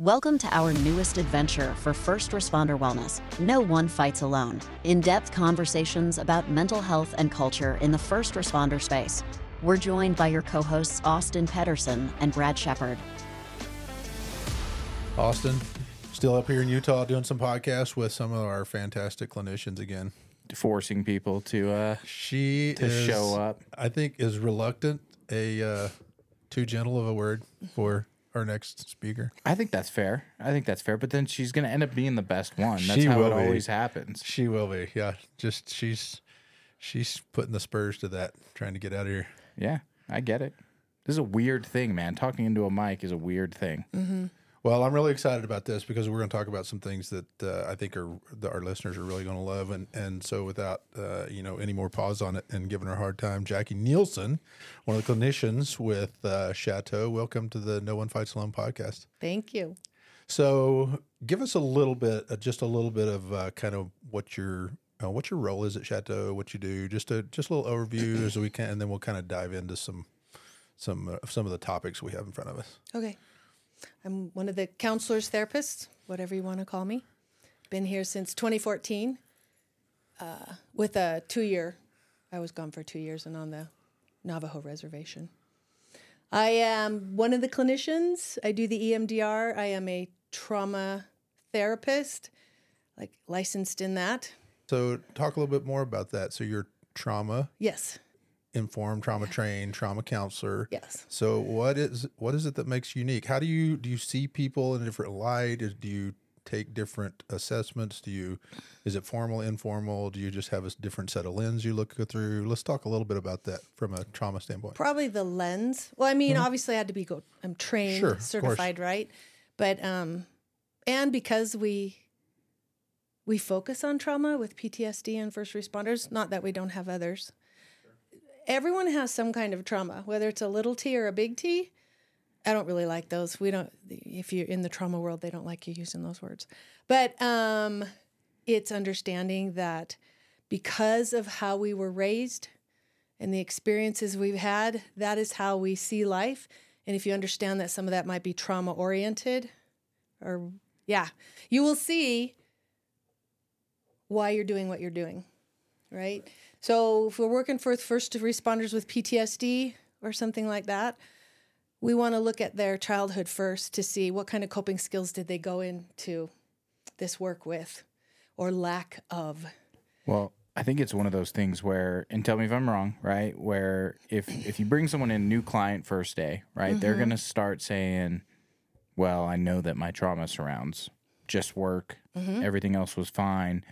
Welcome to our newest adventure for first responder wellness, No One Fights Alone. In-depth conversations about mental health and culture in the first responder space. We're joined by your co-hosts, Austin Pedersen and Brad Shepard. Austin, still up here in Utah doing some podcasts with some of our fantastic clinicians again. Forcing people to show up. I think is reluctant, too gentle of a word for our next speaker. I think that's fair. But then she's going to end up being the best one. That's how it always happens. She will be. Yeah. Just she's putting the spurs to that, trying to get out of here. Yeah, I get it. This is a weird thing, man. Talking into a mic is a weird thing. Mm-hmm. Well, I'm really excited about this because we're going to talk about some things that I think our listeners are really going to love. And so without any more pause on it and giving her a hard time, Jackie Nielsen, one of the clinicians with Chateau, welcome to the No One Fights Alone podcast. Thank you. So give us a little bit of kind of what your role is at Chateau, what you do, just a little overview as we can, and then we'll kind of dive into some of the topics we have in front of us. Okay. I'm one of the counselors, therapists, whatever you want to call me. Been here since 2014 with a 2-year. I was gone for 2 years and on the Navajo reservation. I am one of the clinicians. I do the EMDR. I am a trauma therapist, like licensed in that. So talk a little bit more about that. So you're trauma? Yes. Informed, trauma trained, trauma counselor. Yes. So what is it that makes you unique? How do you see people in a different light? Do you take different assessments? Is it formal, informal? Do you just have a different set of lens you look through? Let's talk a little bit about that from a trauma standpoint. Probably the lens. Well, I mean, obviously I had to be I'm trained, sure, certified, right? But and because we focus on trauma with PTSD and first responders, not that we don't have others. Everyone has some kind of trauma, whether it's a little T or a big T. I don't really like those. If you're in the trauma world, they don't like you using those words. But it's understanding that because of how we were raised and the experiences we've had, that is how we see life. And if you understand that some of that might be trauma-oriented, you will see why you're doing what you're doing, right? So if we're working for first responders with PTSD or something like that, we want to look at their childhood first to see what kind of coping skills did they go into this work with or lack of. Well, I think it's one of those things where, and tell me if I'm wrong, right, where if you bring someone in, new client first day, right, mm-hmm. They're going to start saying, well, I know that my trauma surrounds just work, mm-hmm. Everything else was fine.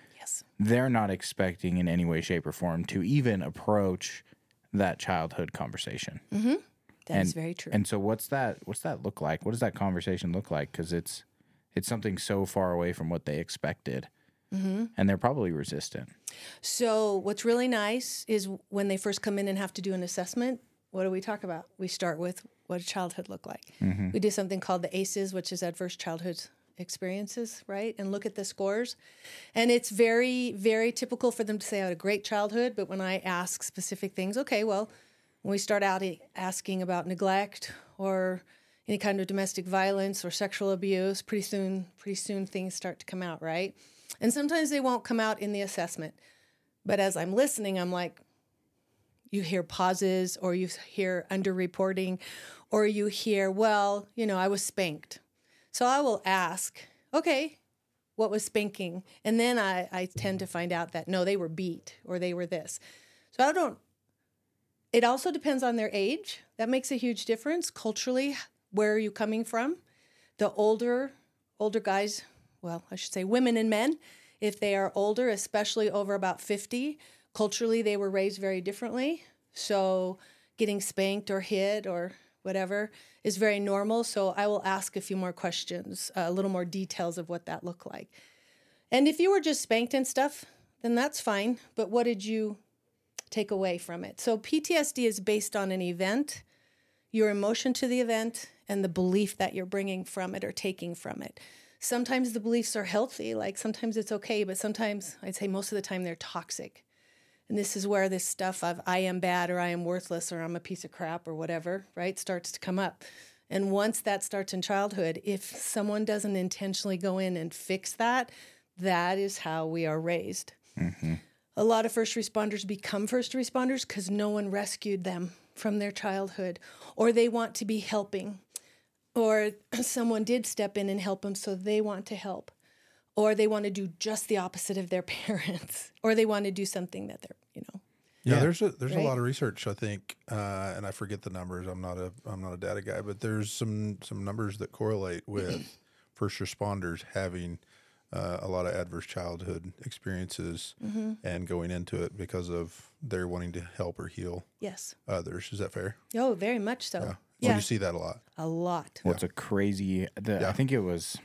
They're not expecting in any way, shape, or form to even approach that childhood conversation. Mm-hmm. That's very true. And so what's that? What's that look like? What does that conversation look like? Because it's something so far away from what they expected, mm-hmm. and they're probably resistant. So what's really nice is when they first come in and have to do an assessment, what do we talk about? We start with what a childhood looked like. Mm-hmm. We do something called the ACEs, which is adverse childhood experiences, right? And look at the scores. And it's very, very typical for them to say I had a great childhood, but when I ask specific things, okay, well, when we start out asking about neglect or any kind of domestic violence or sexual abuse, pretty soon things start to come out, right? And sometimes they won't come out in the assessment. But as I'm listening, I'm like, you hear pauses or you hear underreporting or you hear, well, I was spanked. So I will ask, okay, what was spanking? And then I tend to find out that, no, they were beat or they were this. So it also depends on their age. That makes a huge difference. Culturally, where are you coming from? The older guys, well, I should say women and men, if they are older, especially over about 50, culturally they were raised very differently. So getting spanked or hit or whatever is very normal. So I will ask a few more questions, a little more details of what that looked like. And if you were just spanked and stuff, then that's fine. But what did you take away from it? So PTSD is based on an event, your emotion to the event, and the belief that you're bringing from it or taking from it. Sometimes the beliefs are healthy, like sometimes it's okay, but sometimes I'd say most of the time they're toxic. And this is where this stuff of I am bad or I am worthless or I'm a piece of crap or whatever, right, starts to come up. And once that starts in childhood, if someone doesn't intentionally go in and fix that, that is how we are raised. Mm-hmm. A lot of first responders become first responders because no one rescued them from their childhood, or they want to be helping, or someone did step in and help them, so they want to help, or they want to do just the opposite of their parents, or they want to do something that they're, you know. Yeah, there's right? a lot of research, I think, and I forget the numbers. I'm not a data guy, but there's some numbers that correlate with first responders having a lot of adverse childhood experiences and going into it because of their wanting to help or heal others. Is that fair? Oh, very much so. Yeah. Yeah. Well, you see that a lot. A lot. Well, yeah. It's a crazy, I think it was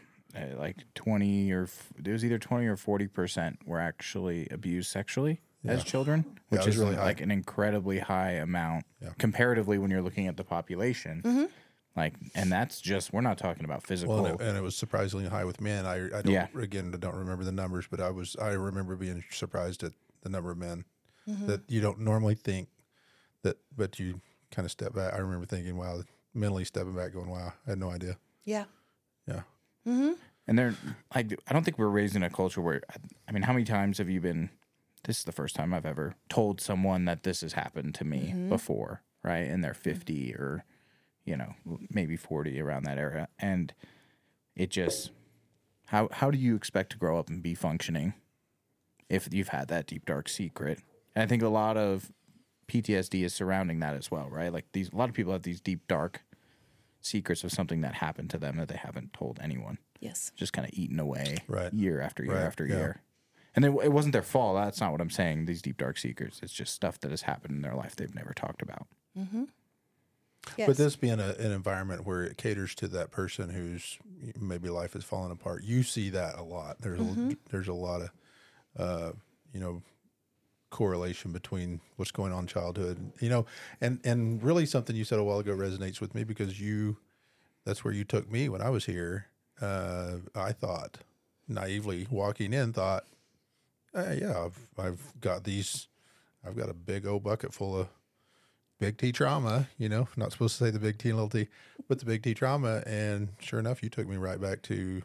like 20 or, it was either 20 or 40% were actually abused sexually. As children, which is really like an incredibly high amount comparatively when you're looking at the population. Mm-hmm. Like, and that's just, we're not talking about physical. Well, and it was surprisingly high with men. I don't remember the numbers, but I remember being surprised at the number of men that you don't normally think that, but you kind of step back. I remember thinking, wow, mentally stepping back going, wow, I had no idea. Yeah. Yeah. Mm-hmm. And they're like, I don't think we're raised in a culture where, I mean, how many times have you been, this is the first time I've ever told someone that this has happened to me before, right? And they're 50 or, you know, maybe 40 around that era. And it just, how do you expect to grow up and be functioning if you've had that deep, dark secret? And I think a lot of PTSD is surrounding that as well, right? Like a lot of people have these deep, dark secrets of something that happened to them that they haven't told anyone. Yes. Just kind of eaten away year after year after year. And it wasn't their fault. That's not what I'm saying, these deep, dark secrets. It's just stuff that has happened in their life they've never talked about. Mm-hmm. Yes. But this being an environment where it caters to that person whose maybe life has fallen apart, you see that a lot. There's a lot of, you know, correlation between what's going on in childhood. You know, and really something you said a while ago resonates with me because that's where you took me when I was here. I thought, naively walking in, thought, I've got these. I've got a big old bucket full of big T trauma. You know, not supposed to say the big T and little T, but the big T trauma. And sure enough, you took me right back to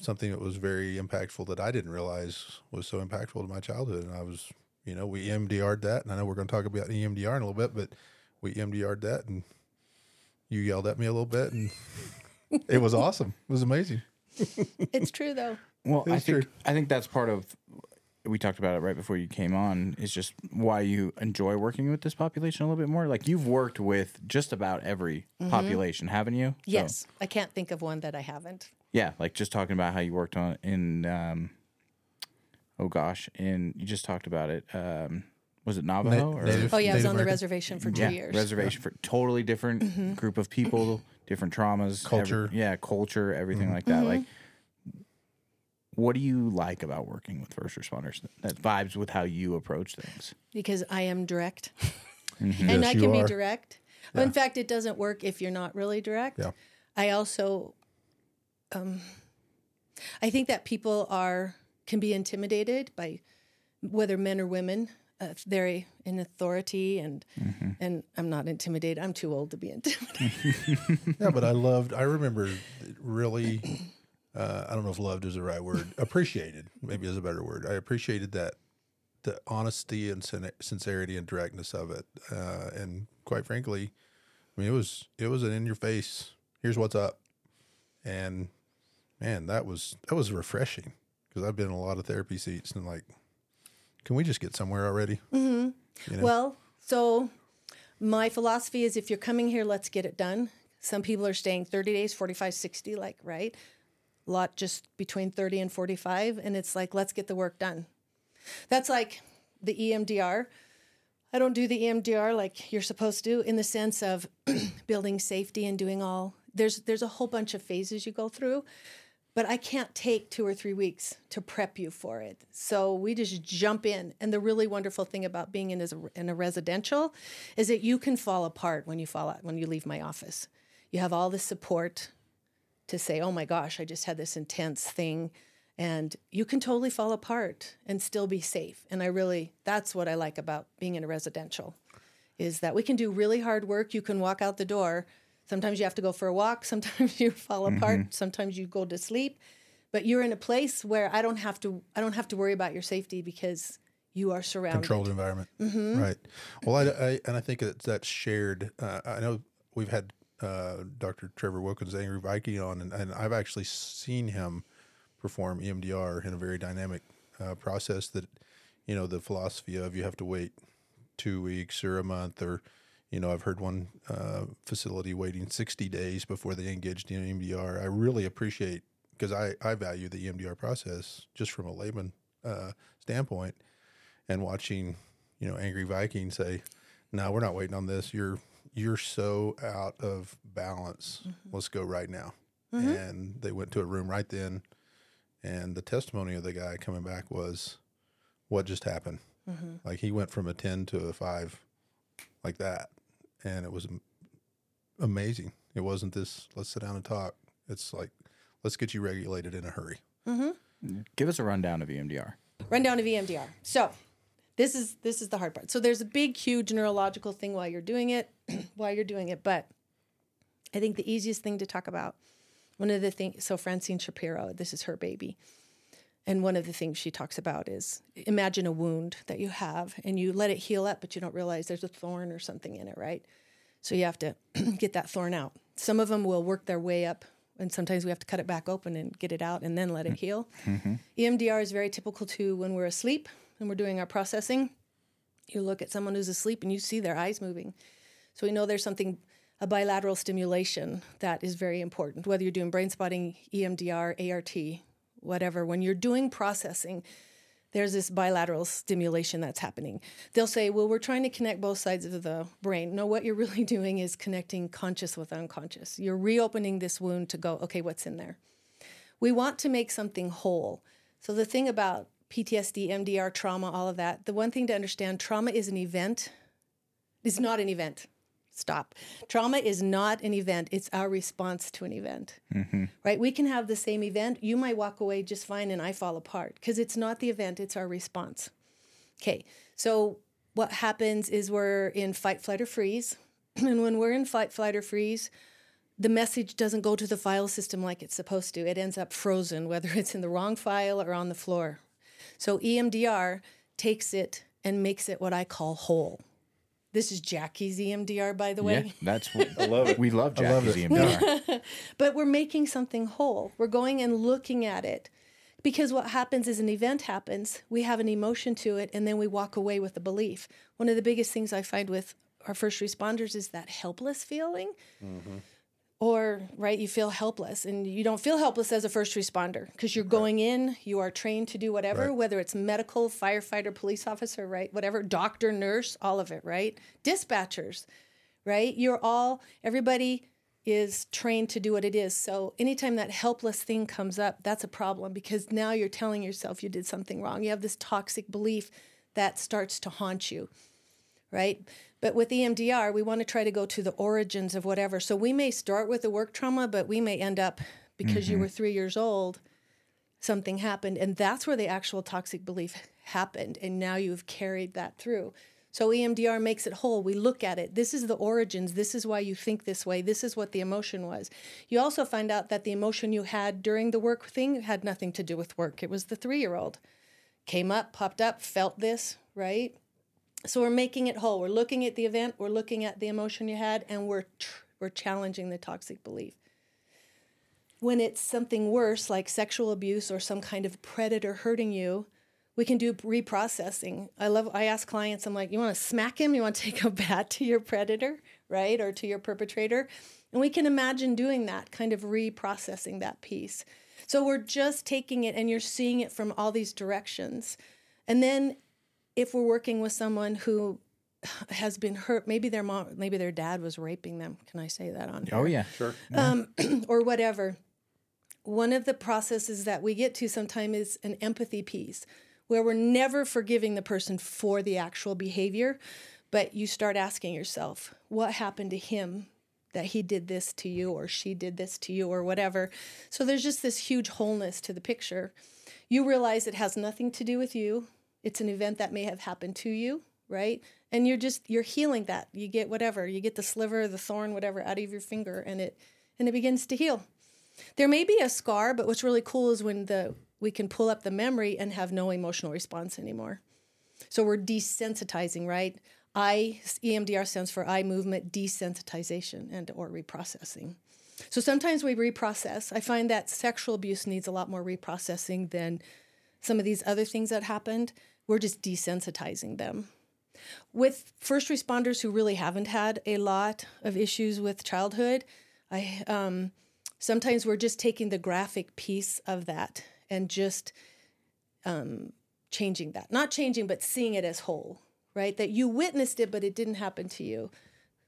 something that was very impactful that I didn't realize was so impactful to my childhood. And I was, you know, we EMDR'd that, and I know we're going to talk about EMDR in a little bit, but we EMDR'd that, and you yelled at me a little bit, and it was awesome. It was amazing. It's true, though. Well, I think that's part of, we talked about it right before you came on, is just why you enjoy working with this population a little bit more. Like, you've worked with just about every population, haven't you? Yes. So, I can't think of one that I haven't. Yeah. Like, just talking about how you worked on you just talked about it. Was it Navajo? Native I was on the reservation for 2 years. Reservation for totally different group of people, different traumas. Culture. Culture, everything like that. Like, what do you like about working with first responders that vibes with how you approach things? Because I am direct. And yes, I can be direct. Yeah. In fact, it doesn't work if you're not really direct. Yeah. I also, I think that people can be intimidated by whether men or women, they're in authority and I'm not intimidated. I'm too old to be intimidated. Yeah, but I remember really... I don't know if loved is the right word. Appreciated, maybe is a better word. I appreciated that, the honesty and sincerity and directness of it. And quite frankly, I mean, it was an in-your-face, here's what's up. And, man, that was refreshing because I've been in a lot of therapy seats and like, can we just get somewhere already? Mm-hmm. You know? Well, so my philosophy is if you're coming here, let's get it done. Some people are staying 30 days, 45, 60, like, right? Lot just between 30 and 45, and it's like, let's get the work done. That's like the EMDR. I don't do the EMDR like you're supposed to in the sense of building safety and doing all. There's a whole bunch of phases you go through, but I can't take 2 or 3 weeks to prep you for it. So we just jump in. And the really wonderful thing about being in a residential is that you can fall apart when you fall out, when you leave my office. You have all the support to say, oh my gosh, I just had this intense thing. And you can totally fall apart and still be safe. And that's what I like about being in a residential, is that we can do really hard work. You can walk out the door Sometimes you have to go for a walk. Sometimes you fall apart. Mm-hmm. Sometimes you go to sleep. But you're in a place where I don't have to worry about your safety because you are surrounded. Controlled environment. Mm-hmm. Right. Well, I think that's shared. I know we've had Dr. Trevor Wilkins, Angry Viking, on, and I've actually seen him perform EMDR in a very dynamic process that, you know, the philosophy of you have to wait 2 weeks or a month or, you know, I've heard one facility waiting 60 days before they engaged in EMDR. I really appreciate, because I value the EMDR process just from a layman standpoint, and watching, you know, Angry Viking say, no, we're not waiting on this. You're so out of balance. Mm-hmm. Let's go right now. Mm-hmm. And they went to a room right then. And the testimony of the guy coming back was, what just happened? Mm-hmm. Like he went from a 10 to a 5 like that. And it was amazing. It wasn't this, let's sit down and talk. It's like, let's get you regulated in a hurry. Mm-hmm. Give us a rundown of EMDR. Rundown of EMDR. So this is the hard part. So there's a big, huge neurological thing while you're doing it, But I think the easiest thing to talk about, one of the things, so Francine Shapiro, this is her baby. And one of the things she talks about is imagine a wound that you have and you let it heal up, but you don't realize there's a thorn or something in it, right? So you have to get that thorn out. Some of them will work their way up, and sometimes we have to cut it back open and get it out and then let it heal. Mm-hmm. EMDR is very typical to when we're asleep and we're doing our processing. You look at someone who's asleep and you see their eyes moving. So we know there's something, a bilateral stimulation that is very important, whether you're doing brain spotting, EMDR, ART, whatever. When you're doing processing, there's this bilateral stimulation that's happening. They'll say, well, we're trying to connect both sides of the brain. No, what you're really doing is connecting conscious with unconscious. You're reopening this wound to go, okay, what's in there? We want to make something whole. So the thing about PTSD, MDR, trauma, all of that, the one thing to understand, trauma is an event. It's not an event. Stop. Trauma is not an event. It's our response to an event, mm-hmm. right? We can have the same event. You might walk away just fine and I fall apart because it's not the event. It's our response. Okay. So what happens is we're in fight, flight, or freeze. And when we're in fight, flight, or freeze, the message doesn't go to the file system like it's supposed to. It ends up frozen, whether it's in the wrong file or on the floor. So EMDR takes it and makes it what I call whole. This is Jackie's EMDR, by the way. Yeah, that's what I love it. We love Jackie's EMDR. But we're making something whole. We're going and looking at it. Because what happens is an event happens, we have an emotion to it, and then we walk away with a belief. One of the biggest things I find with our first responders is that helpless feeling. Mm-hmm. Or, right, you feel helpless, and you don't feel helpless as a first responder because you're going in, you are trained to do whatever, whether it's medical, firefighter, police officer, right, whatever, doctor, nurse, all of it, right? Dispatchers, right? Everybody is trained to do what it is. So anytime that helpless thing comes up, that's a problem because now you're telling yourself you did something wrong. You have this toxic belief that starts to haunt you. Right? But with EMDR, we want to try to go to the origins of whatever. So we may start with the work trauma, but we may end up, because mm-hmm. you were 3 years old, something happened. And that's where the actual toxic belief happened. And now you've carried that through. So EMDR makes it whole. We look at it. This is the origins. This is why you think this way. This is what the emotion was. You also find out that the emotion you had during the work thing had nothing to do with work. It was the 3-year-old. Came up, popped up, felt this, right? So we're making it whole. We're looking at the event, we're looking at the emotion you had, and we're challenging the toxic belief. When it's something worse, like sexual abuse or some kind of predator hurting you, we can do reprocessing. I ask clients, I'm like, you want to smack him? You want to take a bat to your predator, right, or to your perpetrator? And we can imagine doing that, kind of reprocessing that piece. So we're just taking it, and you're seeing it from all these directions. And then if we're working with someone who has been hurt, maybe their mom, maybe their dad was raping them. Can I say that on here? Oh, yeah, sure. Or whatever. One of the processes that we get to sometimes is an empathy piece where we're never forgiving the person for the actual behavior, but you start asking yourself, what happened to him that he did this to you or she did this to you or whatever? So there's just this huge wholeness to the picture. You realize it has nothing to do with you. It's an event that may have happened to you, right? And you're healing that. You get whatever, you get the sliver, the thorn, whatever out of your finger, and it begins to heal. There may be a scar, but what's really cool is when we can pull up the memory and have no emotional response anymore. So we're desensitizing, right? EMDR stands for eye movement desensitization and/or reprocessing. So sometimes we reprocess. I find that sexual abuse needs a lot more reprocessing than some of these other things that happened. We're just desensitizing them. With first responders who really haven't had a lot of issues with childhood, I sometimes we're just taking the graphic piece of that and just changing that. Not changing, but seeing it as whole, right? That you witnessed it, but it didn't happen to you.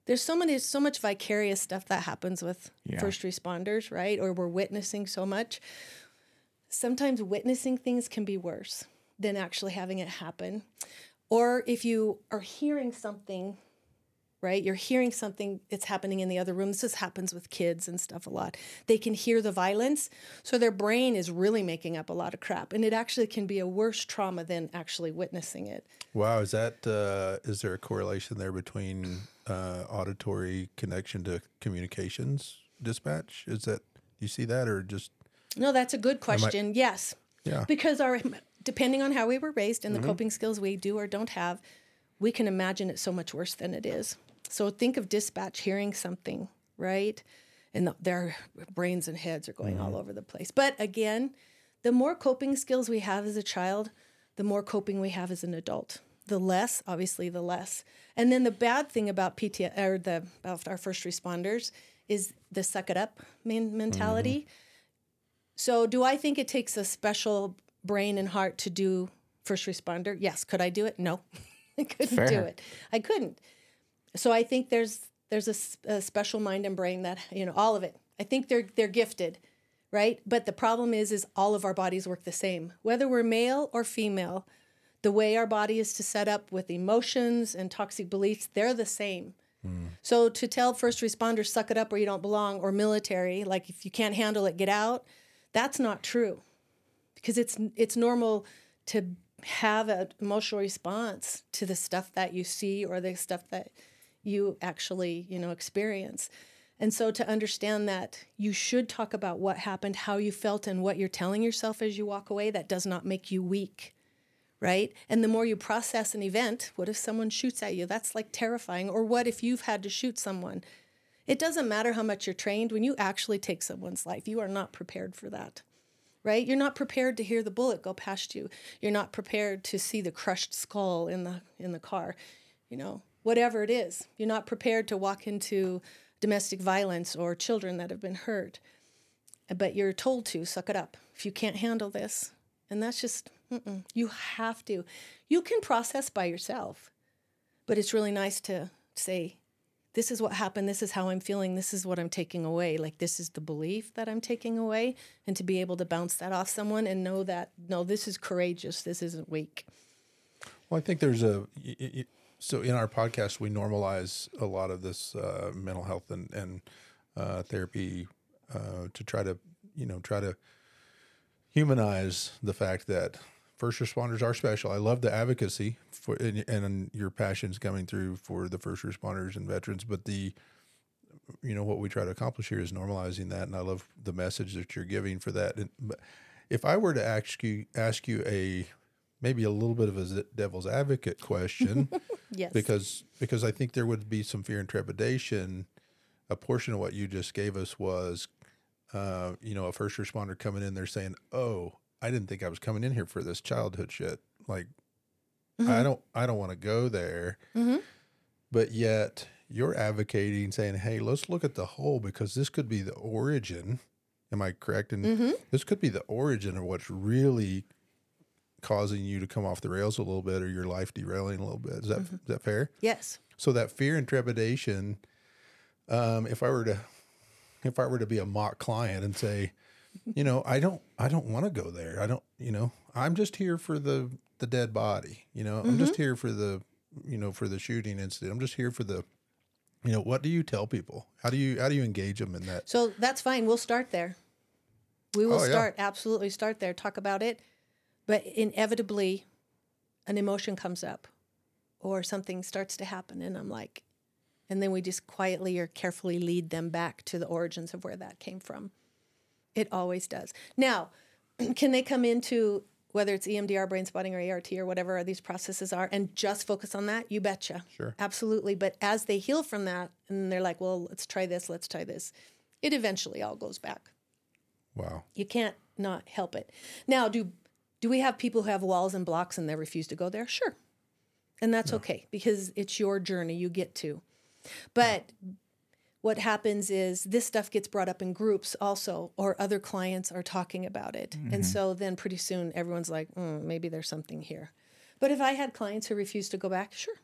There's so much vicarious stuff that happens with first responders, right? Or we're witnessing so much. Sometimes witnessing things can be worse than actually having it happen. Or if you are hearing something, right? You're hearing something, it's happening in the other room. This happens with kids and stuff a lot. They can hear the violence, so their brain is really making up a lot of crap. And it actually can be a worse trauma than actually witnessing it. Wow, is there a correlation there between auditory connection to communications dispatch? Is that, do you see that or just? No, that's a good question. Yes. Yeah. Because depending on how we were raised and the coping skills we do or don't have, we can imagine it so much worse than it is. So think of dispatch hearing something, right? And their brains and heads are going all over the place. But again, the more coping skills we have as a child, the more coping we have as an adult. The less. And then the bad thing about about our first responders is the suck it up mentality. So do I think it takes a special brain and heart to do first responder? Yes. Could I do it? No, I couldn't do it. I couldn't. So I think there's a special mind and brain that, all of it. I think they're gifted, right? But the problem is all of our bodies work the same, whether we're male or female. The way our body is to set up with emotions and toxic beliefs, they're the same. Mm. So to tell first responders, suck it up or you don't belong, or military, like if you can't handle it, get out, that's not true. Because it's normal to have an emotional response to the stuff that you see or the stuff that you actually, experience. And so to understand that you should talk about what happened, how you felt, and what you're telling yourself as you walk away, that does not make you weak. Right? And the more you process an event, what if someone shoots at you? That's like terrifying. Or what if you've had to shoot someone? It doesn't matter how much you're trained. When you actually take someone's life, you are not prepared for that, right? You're not prepared to hear the bullet go past you. You're not prepared to see the crushed skull in the car, whatever it is. You're not prepared to walk into domestic violence or children that have been hurt, but you're told to suck it up if you can't handle this. And that's just... You have to. You can process by yourself, but it's really nice to say, this is what happened, this is how I'm feeling, this is what I'm taking away. Like, this is the belief that I'm taking away, and to be able to bounce that off someone and know that, no, this is courageous, this isn't weak. Well, I think so in our podcast, we normalize a lot of this mental health and therapy to try to humanize the fact that first responders are special. I love the advocacy for and your passion's coming through for the first responders and veterans, but what we try to accomplish here is normalizing that, and I love the message that you're giving for that. And if I were to ask you a maybe a little bit of a devil's advocate question, yes, because I think there would be some fear and trepidation. A portion of what you just gave us was a first responder coming in, they're saying, "Oh, I didn't think I was coming in here for this childhood shit. Like, I don't want to go there." Mm-hmm. But yet, you're advocating, saying, "Hey, let's look at the whole because this could be the origin." Am I correct? And this could be the origin of what's really causing you to come off the rails a little bit, or your life derailing a little bit. Is that is that fair? Yes. So that fear and trepidation. If I were to be a mock client and say, I don't want to go there. I'm just here for the dead body. I'm just here for the shooting incident. I'm just here for the what do you tell people? How do you engage them in that? So that's fine. We'll start there. We will absolutely start there. Talk about it. But inevitably an emotion comes up. or something starts to happen, and I'm like, and then we just quietly or carefully lead them back to the origins of where that came from. It always does. Now, can they come into whether it's EMDR, brain spotting, or ART, or whatever these processes are, and just focus on that? You betcha. Sure. Absolutely. But as they heal from that, and they're like, well, let's try this, it eventually all goes back. Wow. You can't not help it. Now, do we have people who have walls and blocks and they refuse to go there? Sure. And that's okay, because it's your journey. You get to. But what happens is this stuff gets brought up in groups also, or other clients are talking about it. Mm-hmm. And so then pretty soon everyone's like, maybe there's something here. But if I had clients who refused to go back, sure.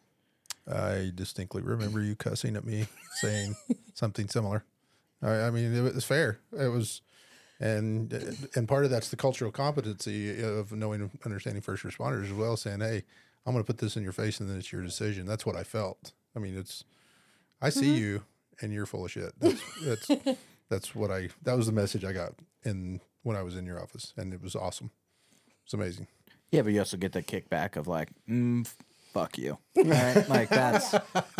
I distinctly remember you cussing at me saying something similar. I mean, it was fair. It was, and part of that's the cultural competency of knowing, understanding first responders as well, saying, hey, I'm going to put this in your face and then it's your decision. That's what I felt. I mean, it's, I see you and you're full of shit. That's what I, that was the message I got in when I was in your office, and it was awesome. It's amazing. Yeah. But you also get the kickback of like, fuck you. Right? Like that's,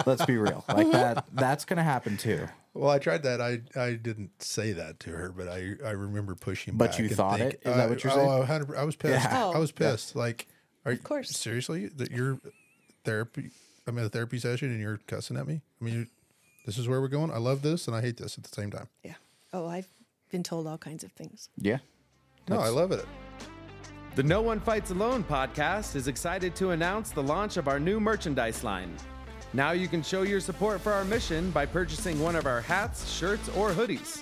let's be real. Like that's going to happen too. Well, I tried that. I didn't say that to her, but I remember pushing back. But you thought it? Is that what you're saying? Oh, I was pissed. Yeah. I was pissed. Yeah. Like, of course. Seriously? That you're therapy, I'm in a therapy session and you're cussing at me? I mean, this is where we're going. I love this and I hate this at the same time. Yeah. Oh, I've been told all kinds of things. Yeah. No, I love it. The No One Fights Alone podcast is excited to announce the launch of our new merchandise line. Now you can show your support for our mission by purchasing one of our hats, shirts, or hoodies.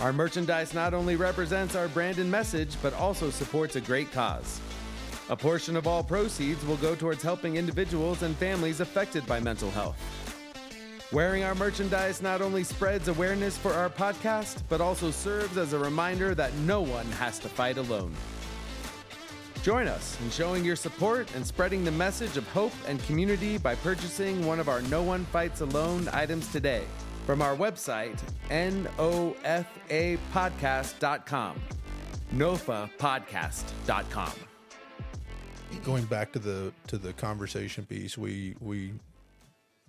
Our merchandise not only represents our brand and message, but also supports a great cause. A portion of all proceeds will go towards helping individuals and families affected by mental health. Wearing our merchandise not only spreads awareness for our podcast, but also serves as a reminder that no one has to fight alone. Join us in showing your support and spreading the message of hope and community by purchasing one of our No One Fights Alone items today from our website, nofapodcast.com, nofapodcast.com. Going back to the conversation piece, we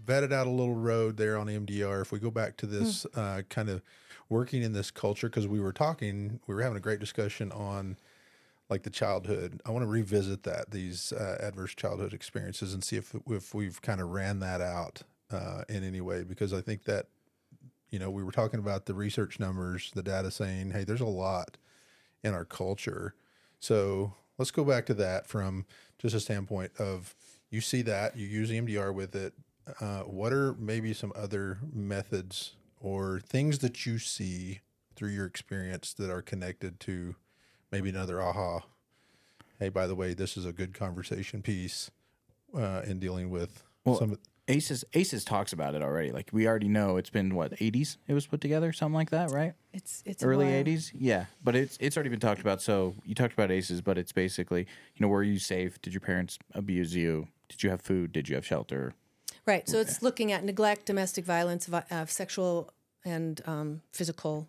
vetted out a little road there on EMDR. If we go back to this kind of working in this culture, because we were having a great discussion on like the childhood. I want to revisit that, these adverse childhood experiences, and see if we've kind of ran that out in any way, because I think that, you know, we were talking about the research numbers, the data saying, hey, there's a lot in our culture. So let's go back to that from just a standpoint of you see that, you use EMDR with it. What are maybe some other methods or things that you see through your experience that are connected to maybe another aha? Hey, by the way, this is a good conversation piece in dealing with some. ACEs talks about it already. Like we already know it's been what, 80s it was put together, something like that, right? It's early 80s, yeah. But it's already been talked about. So you talked about ACEs, but it's basically, you know, were you safe? Did your parents abuse you? Did you have food? Did you have shelter? Right. So it's looking at neglect, domestic violence, sexual and physical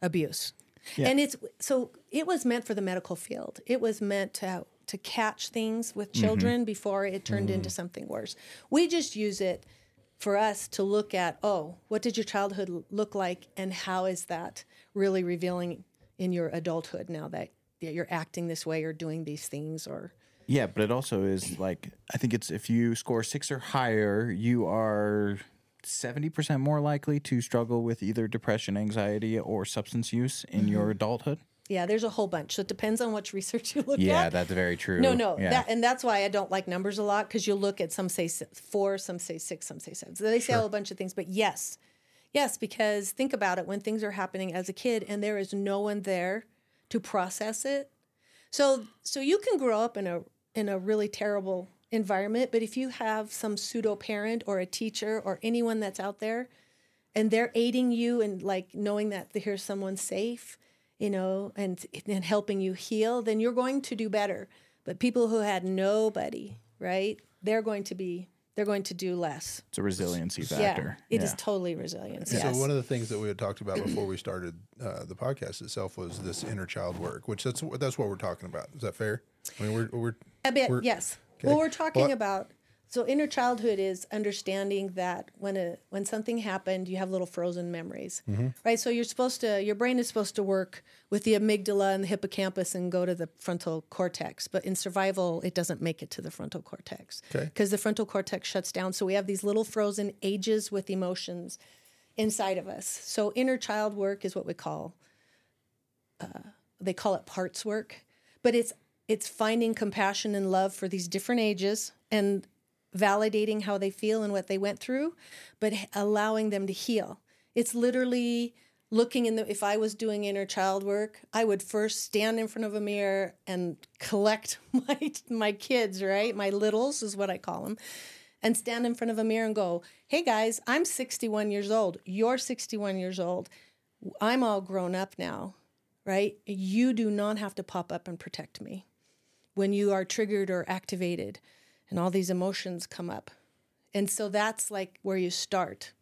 abuse, yeah. And it's so it was meant for the medical field. It was meant to catch things with children before it turned into something worse. We just use it for us to look at, oh, what did your childhood look like, and how is that really revealing in your adulthood now that you're acting this way or doing these things or... Yeah, but it also is like, I think it's if you score 6 or higher, you are 70% more likely to struggle with either depression, anxiety, or substance use in your adulthood. Yeah, there's a whole bunch. So it depends on which research you look at. Yeah, that's very true. No, yeah. And that's why I don't like numbers a lot, because you'll look at some say 4, some say 6, some say 7. So they say a whole bunch of things, but yes, because think about it, when things are happening as a kid and there is no one there to process it. So you can grow up in a really terrible environment, but if you have some pseudo parent or a teacher or anyone that's out there, and they're aiding you and like knowing that here's someone safe, you know, and helping you heal, then you're going to do better. But people who had nobody, right, they're going to do less. It's a resiliency factor. Yeah, it is totally resilience. Yes. So one of the things that we had talked about before we started the podcast itself was this inner child work, which that's what we're talking about. Is that fair? I mean, we're a bit, yes. Okay. Well, we're talking about So inner childhood is understanding that when something happened, you have little frozen memories, mm-hmm. right? So your brain is supposed to work with the amygdala and the hippocampus and go to the frontal cortex. But in survival, it doesn't make it to the frontal cortex because the frontal cortex shuts down. So we have these little frozen ages with emotions inside of us. So inner child work is what we call, they call it parts work, but it's finding compassion and love for these different ages and validating how they feel and what they went through, but allowing them to heal. It's literally looking if I was doing inner child work, I would first stand in front of a mirror and collect my kids, right? My littles is what I call them. And stand in front of a mirror and go, hey guys, I'm 61 years old. You're 61 years old. I'm all grown up now, right? You do not have to pop up and protect me when you are triggered or activated and all these emotions come up. And so that's like where you start.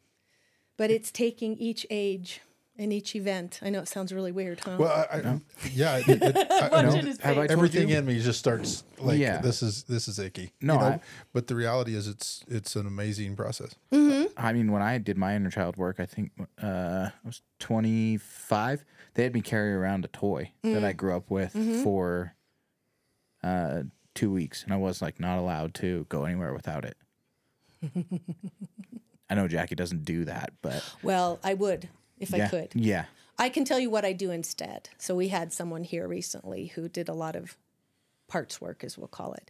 But it's taking each age and each event. I know it sounds really weird, huh? Well, everything in me just starts like, this is icky. No, you know? But the reality is it's an amazing process. Mm-hmm. I mean, when I did my inner child work, I think I was 25. They had me carry around a toy that I grew up with for 2 weeks, and I was like not allowed to go anywhere without it. I know Jackie doesn't do that, but I would if I could. Yeah, I can tell you what I do instead. So we had someone here recently who did a lot of parts work, as we'll call it,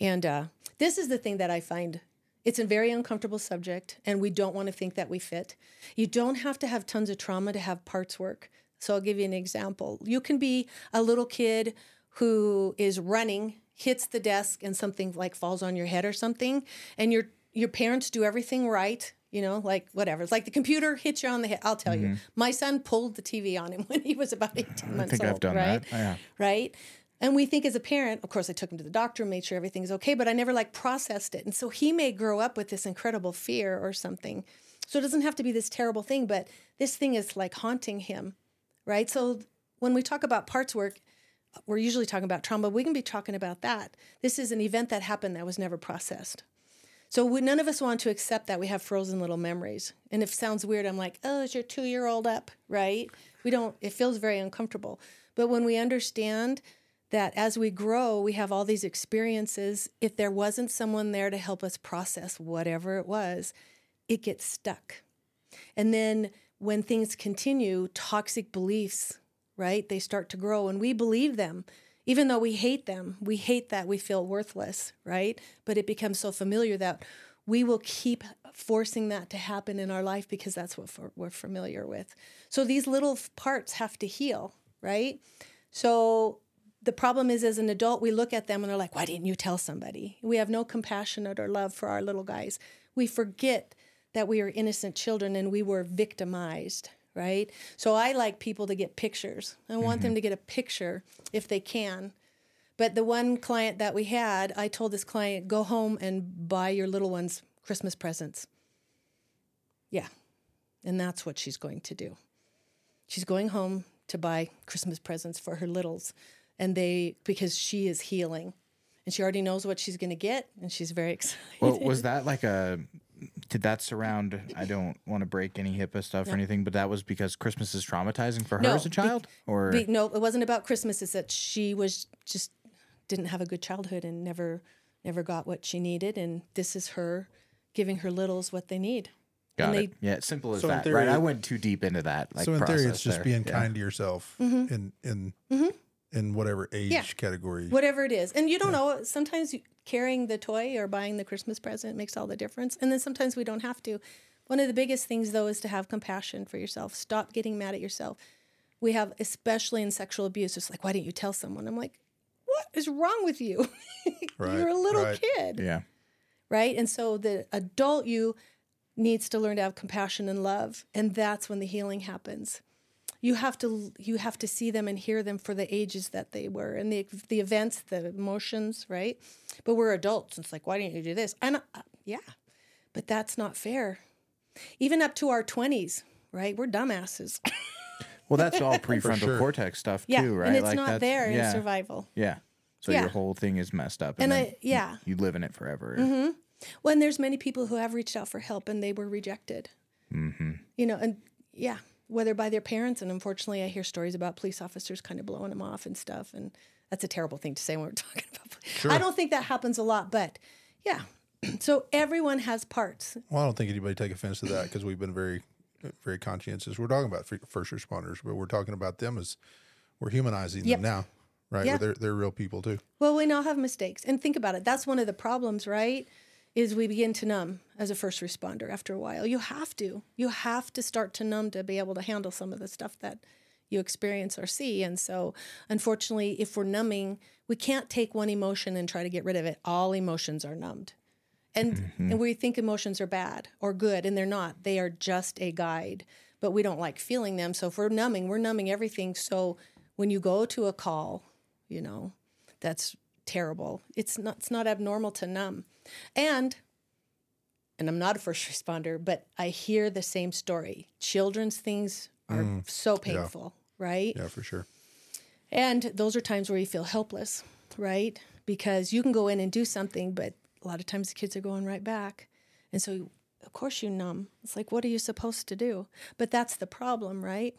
and this is the thing that I find it's a very uncomfortable subject, and we don't want to think that we fit. You don't have to have tons of trauma to have parts work. So I'll give you an example. You can be a little kid who is running, hits the desk, and something like falls on your head or something, and your parents do everything right, you know, like whatever. It's like the computer hits you on the head. I'll tell you, my son pulled the TV on him when he was about 18 months old. I think I've done that. Oh, yeah. Right? And we think as a parent, of course, I took him to the doctor and made sure everything's okay, but I never like processed it. And so he may grow up with this incredible fear or something. So it doesn't have to be this terrible thing, but this thing is like haunting him, right? So when we talk about parts work, we're usually talking about trauma. We can be talking about that. This is an event that happened that was never processed. So none of us want to accept that we have frozen little memories. And if it sounds weird, I'm like, oh, is your 2-year-old up, right? It feels very uncomfortable. But when we understand that as we grow, we have all these experiences, if there wasn't someone there to help us process whatever it was, it gets stuck. And then when things continue, toxic beliefs, right? They start to grow and we believe them, even though we hate them. We hate that we feel worthless, right? But it becomes so familiar that we will keep forcing that to happen in our life because that's what we're familiar with. So these little parts have to heal, right? So the problem is as an adult, we look at them and they're like, why didn't you tell somebody? We have no compassion or love for our little guys. We forget that we are innocent children and we were victimized, right? So I like people to get pictures. I want them to get a picture if they can. But the one client that we had, I told this client, go home and buy your little ones Christmas presents. Yeah. And that's what she's going to do. She's going home to buy Christmas presents for her littles. And because she is healing and she already knows what she's going to get. And she's very excited. Well, was that like did that surround, I don't want to break any HIPAA stuff or anything, but that was because Christmas is traumatizing for her as a child? No, it wasn't about Christmas. It's that she was just didn't have a good childhood and never got what she needed. And this is her giving her littles what they need. Got it. Yeah, simple as that, theory, right? I went too deep into that. Like, so in theory, it's just being kind to yourself in whatever age category. Whatever it is. And you don't know. Sometimes carrying the toy or buying the Christmas present makes all the difference. And then sometimes we don't have to. One of the biggest things, though, is to have compassion for yourself. Stop getting mad at yourself. We have, especially in sexual abuse, it's like, why didn't you tell someone? I'm like, what is wrong with you? You're a little kid. Yeah. Right? And so the adult you needs to learn to have compassion and love. And that's when the healing happens. You have to see them and hear them for the ages that they were and the events, the emotions, right? But we're adults. It's like, why didn't you do this? And but that's not fair. Even up to our 20s, right? We're dumbasses. Well, that's all prefrontal cortex stuff too, right? And it's like not there in survival. Yeah. So your whole thing is messed up, and then you live in it forever. Mm-hmm. Well, and there's many people who have reached out for help and they were rejected. Mm-hmm. You know, and yeah, whether by their parents, and unfortunately I hear stories about police officers kind of blowing them off and stuff, and that's a terrible thing to say when we're talking about police. Sure. I don't think that happens a lot, but yeah. So everyone has parts. Well, I don't think anybody take offense to that because we've been very, very conscientious. We're talking about first responders, but we're talking about them as we're humanizing them now, right? Yep. They're real people too. Well, we all have mistakes. And think about it. That's one of the problems, right? Is we begin to numb as a first responder after a while. You have to start to numb to be able to handle some of the stuff that you experience or see. And so unfortunately, if we're numbing, we can't take one emotion and try to get rid of it. All emotions are numbed. And mm-hmm. and we think emotions are bad or good, and they're not. They are just a guide, but we don't like feeling them. So if we're numbing everything. So when you go to a call, you know, that's terrible. It's not abnormal to numb. And I'm not a first responder, but I hear the same story. Children's things are so painful, right? Yeah, for sure. And those are times where you feel helpless, right? Because you can go in and do something, but a lot of times the kids are going right back. And so, of course, you numb. It's like, what are you supposed to do? But that's the problem, right?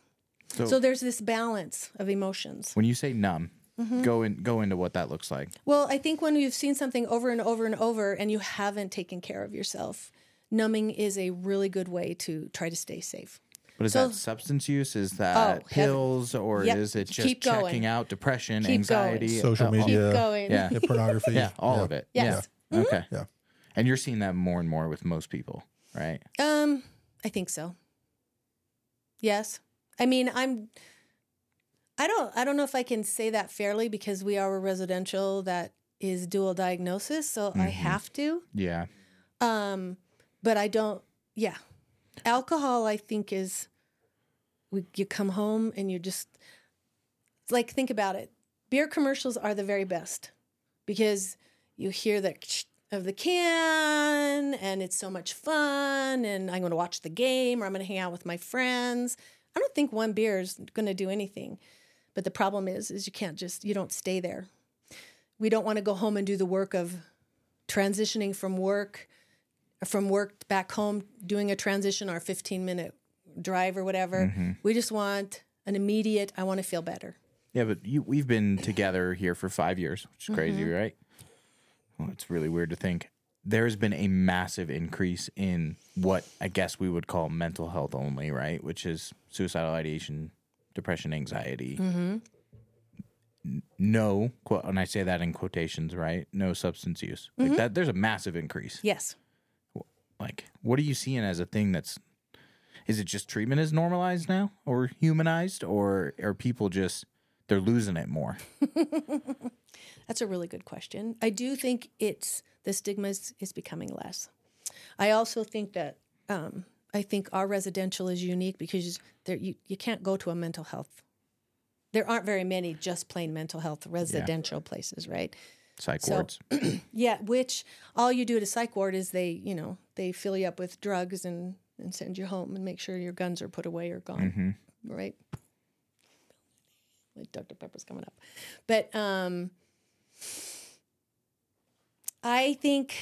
So there's this balance of emotions. When you say numb, mm-hmm. go into what that looks like. Well, I think when you've seen something over and over and over and you haven't taken care of yourself, numbing is a really good way to try to stay safe. But is that substance use? Is that pills? Or is it just checking out depression, anxiety? Social media. Keep going. Yeah. Pornography. Yeah, all of it. Yes. Yeah. Mm-hmm. Okay. Yeah. And you're seeing that more and more with most people, right? I think so. Yes. I mean, I don't know if I can say that fairly because we are a residential that is dual diagnosis, so mm-hmm. I have to. Yeah. But I don't, yeah. Alcohol, I think you come home and you just, like, think about it. Beer commercials are the very best because you hear the of the can, and it's so much fun, and I'm going to watch the game, or I'm going to hang out with my friends. I don't think one beer is going to do anything. But the problem is you don't stay there. We don't want to go home and do the work of transitioning from work back home, doing a transition or a 15-minute drive or whatever. Mm-hmm. We just want an immediate, I want to feel better. Yeah, but we've been together here for 5 years, which is crazy, mm-hmm. right? Well, it's really weird to think. There has been a massive increase in what I guess we would call mental health only, right? Which is suicidal ideation, depression, anxiety. Mm-hmm. No, and I say that in quotations, right? No substance use. Mm-hmm. Like that, there's a massive increase. Yes. Like, what are you seeing as a thing that's... Is it just treatment is normalized now or humanized, or are people just... They're losing it more? That's a really good question. I do think the stigma is becoming less. I also think that I think our residential is unique because you can't go to a mental health. There aren't very many just plain mental health residential places, right? Psych wards. Yeah, which all you do at a psych ward is they fill you up with drugs and send you home and make sure your guns are put away or gone, mm-hmm. right? Dr. Pepper's coming up. But I think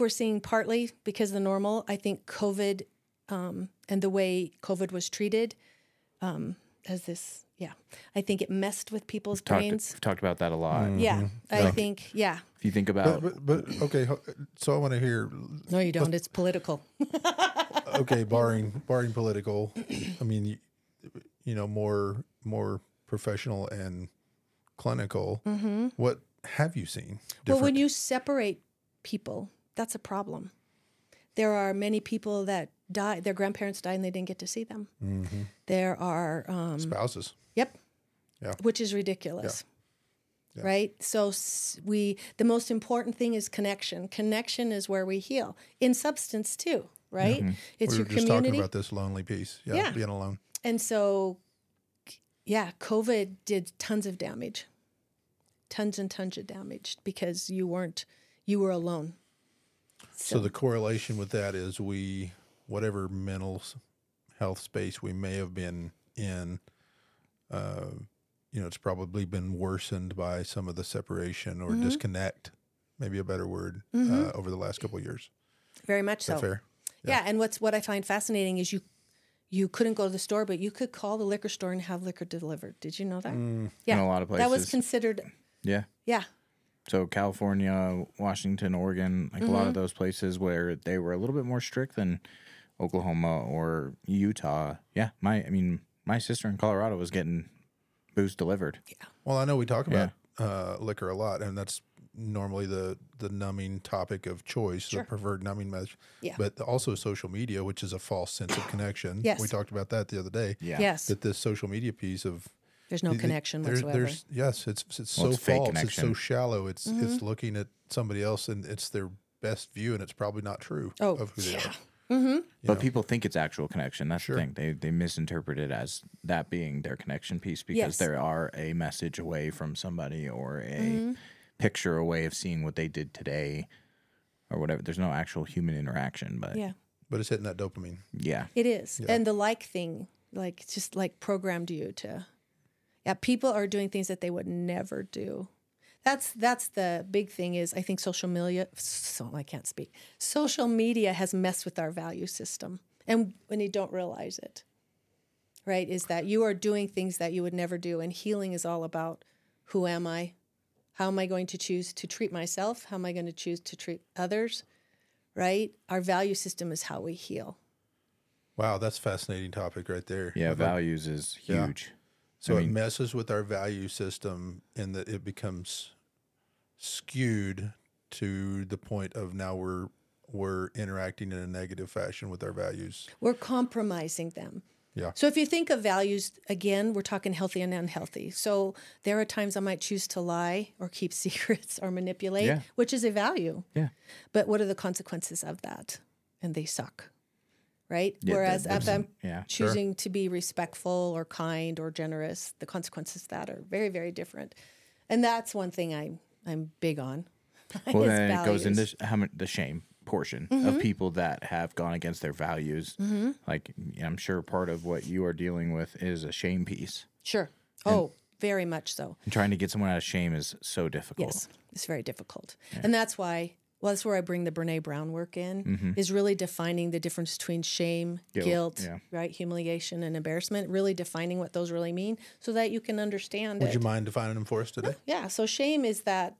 we're seeing partly because the normal, I think COVID and the way COVID was treated as this, I think it messed with people's brains. We've talked about that a lot. Mm-hmm. Yeah, I think, If you think about... But okay, so I want to hear... No, you don't. It's political. Okay, barring political, I mean, you know, more professional and clinical, mm-hmm. what have you seen different? Well, when you separate people, that's a problem. There are many people that die, their grandparents died and they didn't get to see them. Mm-hmm. There are... spouses. Yep. Yeah. Which is ridiculous. Yeah. Yeah. Right? So the most important thing is connection. Connection is where we heal. In substance too, right? Mm-hmm. It's your community. We were just talking about this lonely piece. Yeah. Being alone. And so... Yeah, COVID did tons and tons of damage because you were alone. So the correlation with that is whatever mental health space we may have been in, it's probably been worsened by some of the separation or mm-hmm. disconnect maybe a better word, over the last couple of years. Very much so. Fair? Yeah. And what I find fascinating is you couldn't go to the store, but you could call the liquor store and have liquor delivered. Did you know that? Yeah. In a lot of places. That was considered. Yeah. Yeah. So California, Washington, Oregon, like a lot of those places where they were a little bit more strict than Oklahoma or Utah. Yeah. My sister in Colorado was getting booze delivered. Yeah. Well, I know we talk about liquor a lot, and that's normally the numbing topic of choice, the preferred numbing method, but also social media, which is a false sense of connection. Yes. We talked about that the other day. Yeah. Yes. That this social media piece of... There's no connection whatsoever. It's false. It's so shallow. It's looking at somebody else, and it's their best view, and it's probably not true of who they are. Mm-hmm. But people think it's actual connection. That's the thing. They misinterpret it as that being their connection piece because they are a message away from somebody or a picture away of seeing what they did today or whatever. There's no actual human interaction. But it's hitting that dopamine. Yeah. It is. Yeah. And the thing, just programmed you to... Yeah, people are doing things that they would never do. That's the big thing is I think Social media has messed with our value system, and when you don't realize it, right, is that you are doing things that you would never do, and healing is all about who am I? How am I going to choose to treat myself? How am I going to choose to treat others, right? Our value system is how we heal. Wow, that's a fascinating topic right there. Yeah, values is huge. Yeah. So it messes with our value system in that it becomes skewed to the point of now we're interacting in a negative fashion with our values. We're compromising them. Yeah. So if you think of values, again, we're talking healthy and unhealthy. So there are times I might choose to lie or keep secrets or manipulate, which is a value. Yeah. But what are the consequences of that? And they suck. Right? Yeah, whereas if I'm choosing to be respectful or kind or generous, the consequences of that are very, very different. And that's one thing I'm big on. Well, then it goes into the shame portion of people that have gone against their values. Mm-hmm. I'm sure part of what you are dealing with is a shame piece. Sure. Very much so. And trying to get someone out of shame is so difficult. Yes, it's very difficult. Yeah. And that's why... Well, that's where I bring the Brené Brown work in, is really defining the difference between shame, guilt, right, humiliation, and embarrassment, really defining what those really mean so that you can understand it. Would you mind defining them for us today? Yeah. So shame is that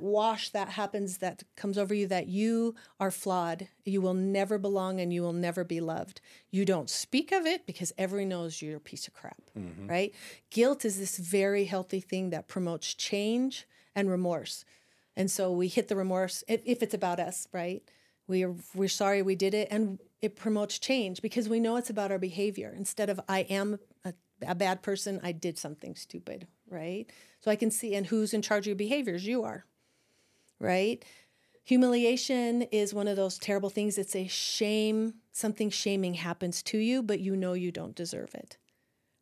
wash that happens, that comes over you, that you are flawed, you will never belong, and you will never be loved. You don't speak of it because everyone knows you're a piece of crap, right? Guilt is this very healthy thing that promotes change and remorse. And so we hit the remorse, if it's about us, right? We're sorry we did it, and it promotes change because we know it's about our behavior. Instead of I am a bad person, I did something stupid, right? So I can see, and who's in charge of your behaviors? You are, right? Humiliation is one of those terrible things. It's a shame, something shaming happens to you, but you know you don't deserve it,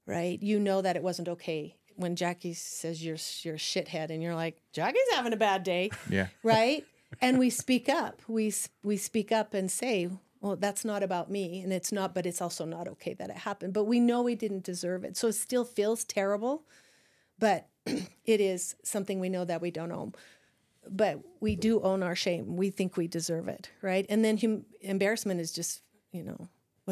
right? You know that it wasn't okay. When Jackie says you're a shithead, and you're like, Jackie's having a bad day, right? And we speak up. We speak up and say, well, that's not about me, and it's not, but it's also not okay that it happened. But we know we didn't deserve it, so it still feels terrible, but it is something we know that we don't own. But we do own our shame. We think we deserve it, right? And then embarrassment is just, what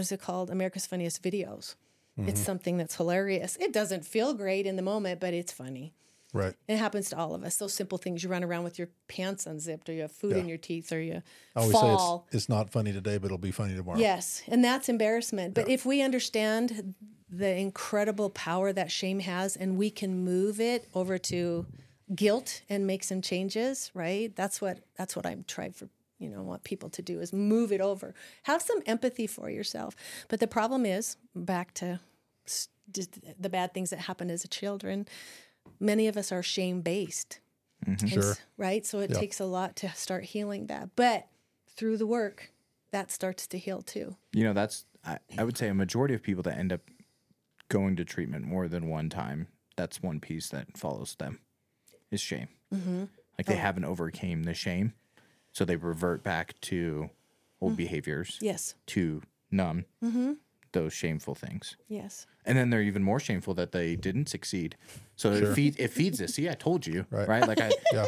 is it called? America's Funniest Videos. Mm-hmm. It's something that's hilarious. It doesn't feel great in the moment, but it's funny. Right. It happens to all of us. Those simple things. You run around with your pants unzipped, or you have food in your teeth, or you fall. Say it's not funny today, but it'll be funny tomorrow. Yes, and that's embarrassment. But if we understand the incredible power that shame has, and we can move it over to guilt and make some changes, right? That's what I'm trying for. What people to do is move it over. Have some empathy for yourself. But the problem is, back to the bad things that happened as a children, many of us are shame-based. Mm-hmm. Sure. Right? So it takes a lot to start healing that. But through the work, that starts to heal too. That's, I would say, a majority of people that end up going to treatment more than one time, that's one piece that follows them is shame. Mm-hmm. They haven't overcame the shame. So they revert back to old behaviors. Yes. To numb. Mm-hmm. those shameful things. Yes. And then they're even more shameful that they didn't succeed. So sure. it feeds this. See, I told you, right? Like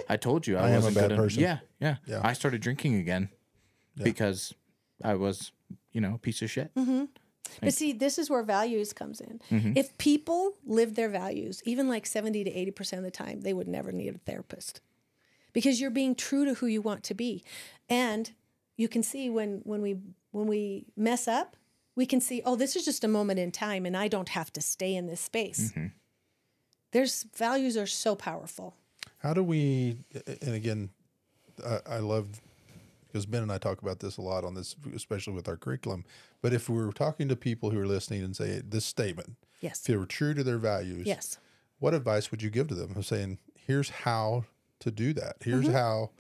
I told you, I wasn't a bad person. Yeah. I started drinking again because I was, a piece of shit. Mm-hmm. But see, this is where values comes in. Mm-hmm. If people lived their values, even like 70 to 80% of the time, they would never need a therapist because you're being true to who you want to be. And you can see when we mess up, we can see, oh, this is just a moment in time and I don't have to stay in this space. Mm-hmm. Values are so powerful. How do we, and again, I love, because Ben and I talk about this a lot on this, especially with our curriculum, but if we're talking to people who are listening and say this statement, yes, if they were true to their values, yes, what advice would you give to them of saying, here's how to do that? Here's mm-hmm. how...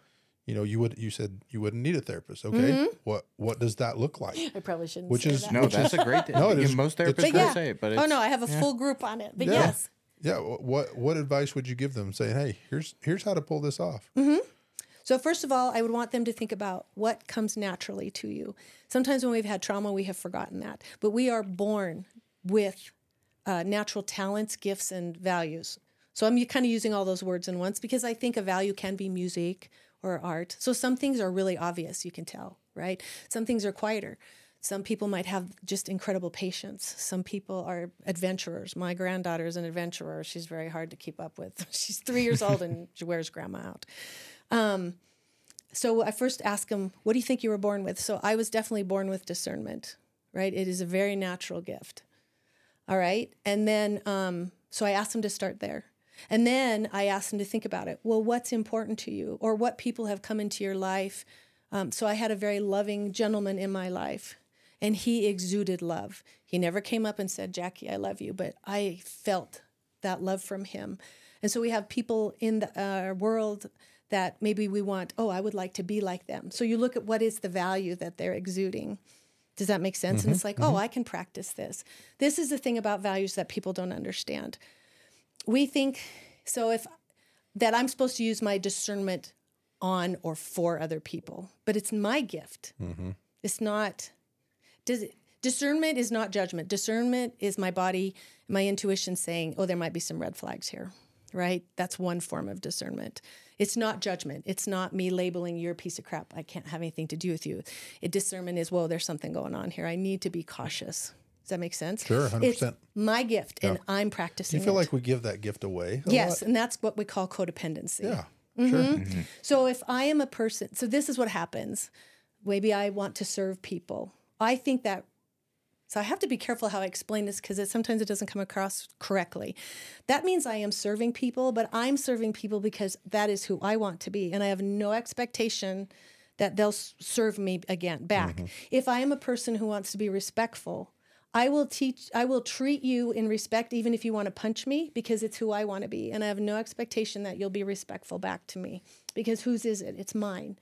You said you wouldn't need a therapist. Okay, mm-hmm. what does that look like? I probably shouldn't. That's a great thing. No, most therapists don't say it, but it's, I have a full group on it. But yes, What advice would you give them? Saying, hey, here's how to pull this off. Mm-hmm. So first of all, I would want them to think about what comes naturally to you. Sometimes when we've had trauma, we have forgotten that, but we are born with natural talents, gifts, and values. So I'm kind of using all those words in once because I think a value can be music or art. So some things are really obvious, you can tell, right? Some things are quieter. Some people might have just incredible patience. Some people are adventurers. My granddaughter is an adventurer. She's very hard to keep up with. She's 3 years old and she wears grandma out. So I first ask them, what do you think you were born with? So I was definitely born with discernment, right? It is a very natural gift. All right. And then, so I asked them to start there. And then I asked them to think about it. Well, what's important to you or what people have come into your life? So I had a very loving gentleman in my life and he exuded love. He never came up and said, Jackie, I love you, but I felt that love from him. And so we have people in our world that maybe we want, oh, I would like to be like them. So you look at what is the value that they're exuding. Does that make sense? Mm-hmm. And it's like, I can practice this. This is the thing about values that people don't understand. We think, so if that I'm supposed to use my discernment on or for other people, but it's my gift. Mm-hmm. It's not, discernment is not judgment. Discernment is my body, my intuition saying, oh, there might be some red flags here, right? That's one form of discernment. It's not judgment. It's not me labeling you're a piece of crap. I can't have anything to do with you. Discernment is, whoa, there's something going on here. I need to be cautious. Does that make sense? Sure, 100%. It's my gift, and I'm practicing it. Do you feel like we give that gift away a lot? And that's what we call codependency. Yeah, mm-hmm. Sure. Mm-hmm. So if I am a person, so this is what happens. Maybe I want to serve people. I think that, so I have to be careful how I explain this because sometimes it doesn't come across correctly. That means I am serving people, but I'm serving people because that is who I want to be, and I have no expectation that they'll serve me again back. Mm-hmm. If I am a person who wants to be respectful, I will treat you in respect, even if you want to punch me, because it's who I want to be. And I have no expectation that you'll be respectful back to me, because whose is it? It's mine,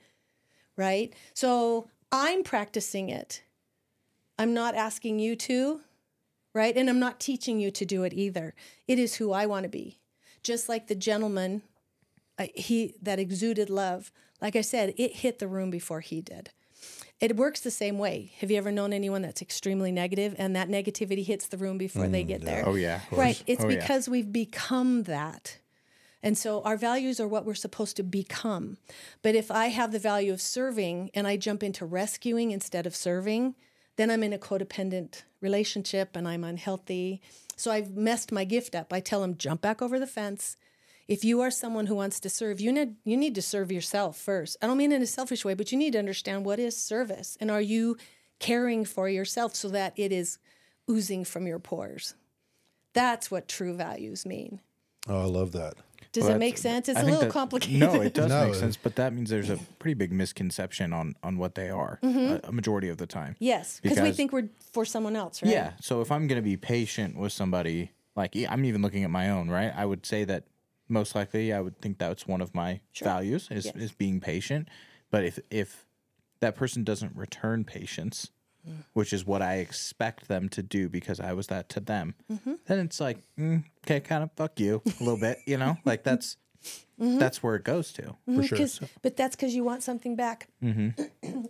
right? So I'm practicing it. I'm not asking you to, right? And I'm not teaching you to do it either. It is who I want to be. Just like the gentleman, he that exuded love, like I said, it hit the room before he did. It works the same way. Have you ever known anyone that's extremely negative and that negativity hits the room before they get there? Oh, yeah. Right. It's because we've become that. And so our values are what we're supposed to become. But if I have the value of serving and I jump into rescuing instead of serving, then I'm in a codependent relationship and I'm unhealthy. So I've messed my gift up. I tell them, jump back over the fence. If you are someone who wants to serve, you need to serve yourself first. I don't mean in a selfish way, but you need to understand what is service and are you caring for yourself so that it is oozing from your pores. That's what true values mean. Oh, I love that. Does it make sense? It's a little complicated. No, it does make sense, but that means there's a pretty big misconception on what they are mm-hmm. a majority of the time. Yes, because we think we're for someone else, right? Yeah, so if I'm going to be patient with somebody, like I'm even looking at my own, right? I would say that most likely, I would think that's one of my values is being patient. But if that person doesn't return patience, which is what I expect them to do because I was that to them, then it's like, okay, kind of fuck you a little bit, you know? Like that's Mm-hmm. That's where it goes to, mm-hmm, for sure. So. But that's because you want something back. Mm-hmm.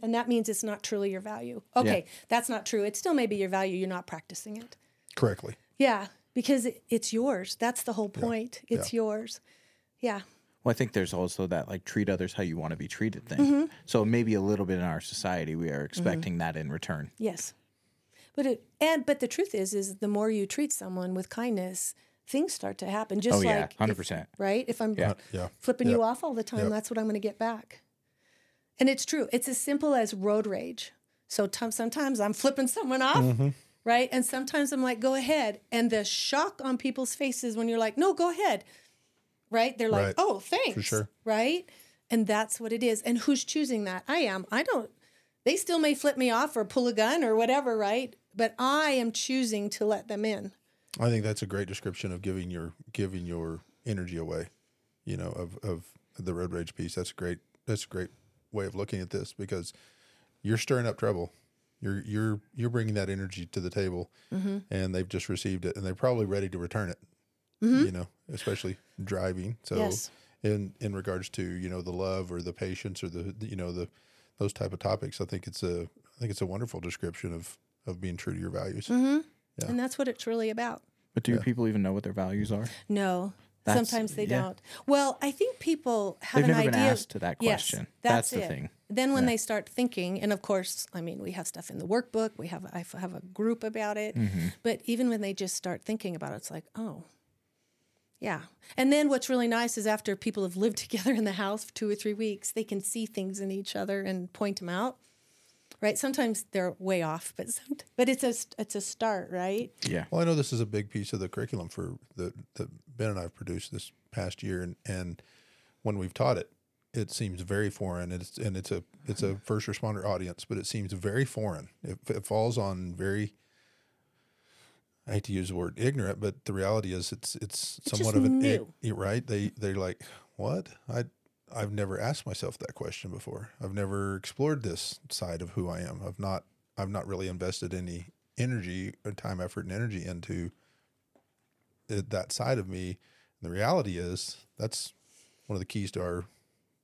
And that means it's not truly your value. Okay, yeah. That's not true. It still may be your value. You're not practicing it. Correctly. Yeah, because it's yours. That's the whole point. Yeah. It's yours. Yeah. Well, I think there's also that, like, treat others how you want to be treated thing. Mm-hmm. So maybe a little bit in our society we are expecting mm-hmm. that in return. Yes. But the truth is the more you treat someone with kindness, things start to happen. Just like 100%. Right? If I'm flipping you off all the time, that's what I'm going to get back. And it's true. It's as simple as road rage. So sometimes I'm flipping someone off, mm-hmm. right? And sometimes I'm like, go ahead. And the shock on people's faces when you're like, no, go ahead. Right? They're like, oh, thanks. For sure. Right? And that's what it is. And who's choosing that? I am. I don't. They still may flip me off or pull a gun or whatever, right? But I am choosing to let them in. I think that's a great description of giving your energy away, you know, of the road rage piece. That's a great way of looking at this, because you're stirring up trouble. You're bringing that energy to the table, mm-hmm. and they've just received it, and they're probably ready to return it. Mm-hmm. You know, especially driving. So yes. in regards to, you know, the love or the patience or the, you know, the those type of topics, I think it's a wonderful description of being true to your values. Mm-hmm. Yeah. And that's what it's really about. But do people even know what their values are? No. Sometimes they don't. Well, I think people have an idea. They've never been asked to that question. Yes, that's the thing. Then when they start thinking, and of course, I mean, we have stuff in the workbook. I have a group about it. Mm-hmm. But even when they just start thinking about it, it's like, oh, yeah. And then what's really nice is after people have lived together in the house for 2 or 3 weeks, they can see things in each other and point them out. Right. Sometimes they're way off, but it's a start, right? Yeah. Well, I know this is a big piece of the curriculum for that Ben and I have produced this past year, and when we've taught it, it seems very foreign. It's a first responder audience, but it seems very foreign. It falls on very, I hate to use the word ignorant, but the reality is it's somewhat of an new. Right. They're like, what? I've never asked myself that question before. I've never explored this side of who I am. I've not really invested any energy or time, effort, and energy into that side of me. And the reality is that's one of the keys to our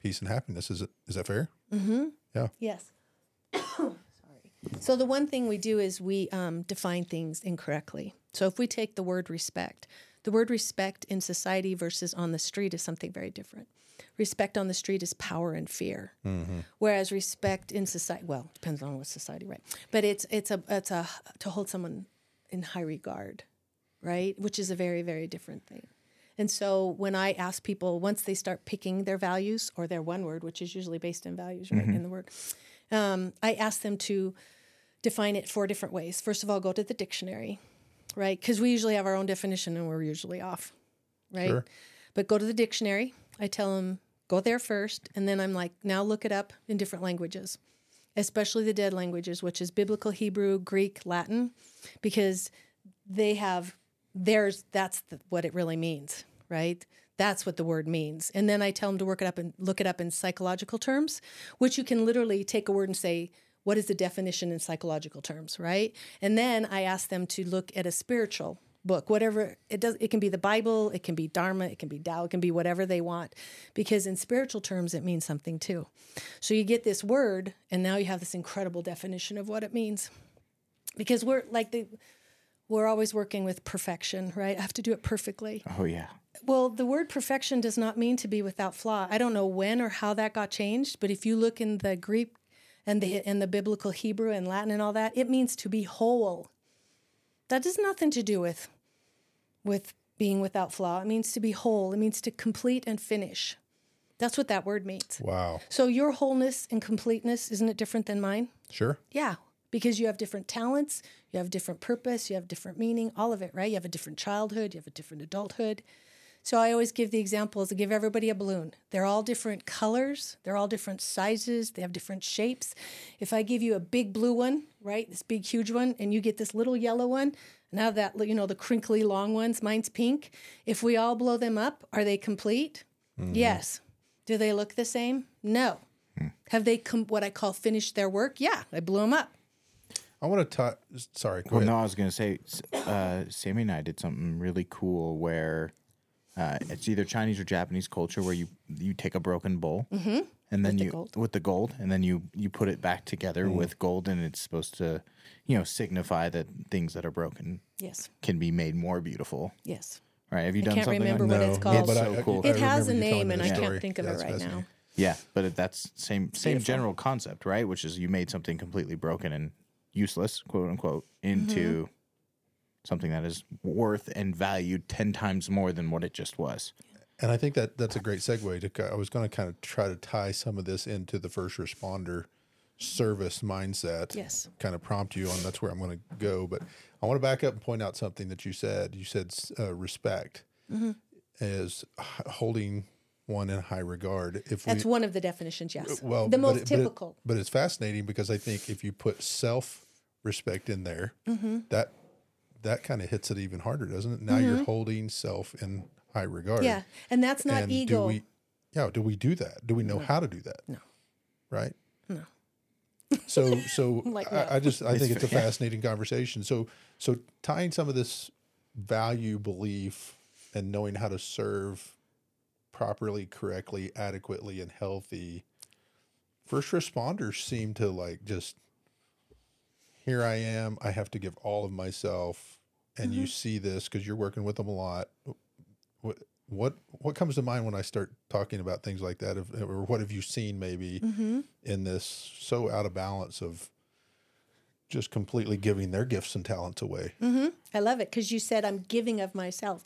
peace and happiness. Is that fair? Mm-hmm. Yeah. Yes. Sorry. So the one thing we do is we define things incorrectly. So if we take the word respect, in society versus on the street is something very different. Respect on the street is power and fear, mm-hmm. whereas respect in society, well, depends on what society, right? But it's to hold someone in high regard, right? Which is a very, very different thing. And so when I ask people, once they start picking their values or their one word, which is usually based in values, right, mm-hmm. in the word, I ask them to define it 4 different ways. First of all, go to the dictionary, right? Because we usually have our own definition and we're usually off, right? Sure. But go to the dictionary. I tell them, go there first, and then I'm like, now look it up in different languages, especially the dead languages, which is Biblical Hebrew, Greek, Latin, because they have theirs. What it really means, right? That's what the word means. And then I tell them to work it up and look it up in psychological terms, which you can literally take a word and say, what is the definition in psychological terms, right? And then I ask them to look at a spiritual book, whatever it does. It can be the Bible, it can be Dharma, it can be Tao, it can be whatever they want, because in spiritual terms, it means something too. So you get this word and now you have this incredible definition of what it means, because we're always working with perfection, right? I have to do it perfectly. Oh yeah. Well, the word perfection does not mean to be without flaw. I don't know when or how that got changed, but if you look in the Greek and the Biblical Hebrew and Latin and all that, it means to be whole. That has nothing to do with being without flaw. It means to be whole. It means to complete and finish. That's what that word means. Wow. So your wholeness and completeness, isn't it different than mine? Sure. Yeah, because you have different talents, you have different purpose, you have different meaning, all of it, right? You have a different childhood, you have a different adulthood. So I always give the examples. I give everybody a balloon. They're all different colors. They're all different sizes. They have different shapes. If I give you a big blue one, right, this big, huge one, and you get this little yellow one, and I have that, you know, the crinkly, long ones, mine's pink. If we all blow them up, are they complete? Mm-hmm. Yes. Do they look the same? No. Mm-hmm. Have they, what I call, finished their work? Yeah, I blew them up. I want to talk. Sorry, go ahead. No, I was going to say, Sammy and I did something really cool where It's either Chinese or Japanese culture where you take a broken bowl and then with the gold and then you put it back together with gold, and it's supposed to, signify that things that are broken can be made more beautiful. Yes. Right. Have you done something? I can't remember what it's called. It's so cool. It has a name, and I can't think of it right now. Yeah, but that's same general concept, right? Which is you made something completely broken and useless, quote unquote, into something that is worth and valued 10 times more than what it just was. And I think that that's a great segue. I was going to kind of try to tie some of this into the first responder service mindset. Yes. Kind of prompt you on that's where I'm going to go. But I want to back up and point out something that you said. You said respect is holding one in high regard. That's one of the definitions, yes. Well, the most typical. But it's fascinating because I think if you put self-respect in there, that kind of hits it even harder, doesn't it? Now you're holding self in high regard. Yeah, and that's not ego. Do we do that? Do we know how to do that? No. Right? No. So I think it's a fascinating conversation. So tying some of this value, belief, and knowing how to serve properly, correctly, adequately, and healthy, first responders seem to here I am, I have to give all of myself, and you see this because you're working with them a lot. What comes to mind when I start talking about things like that, or what have you seen maybe in this so out of balance of just completely giving their gifts and talents away? I love it because you said I'm giving of myself.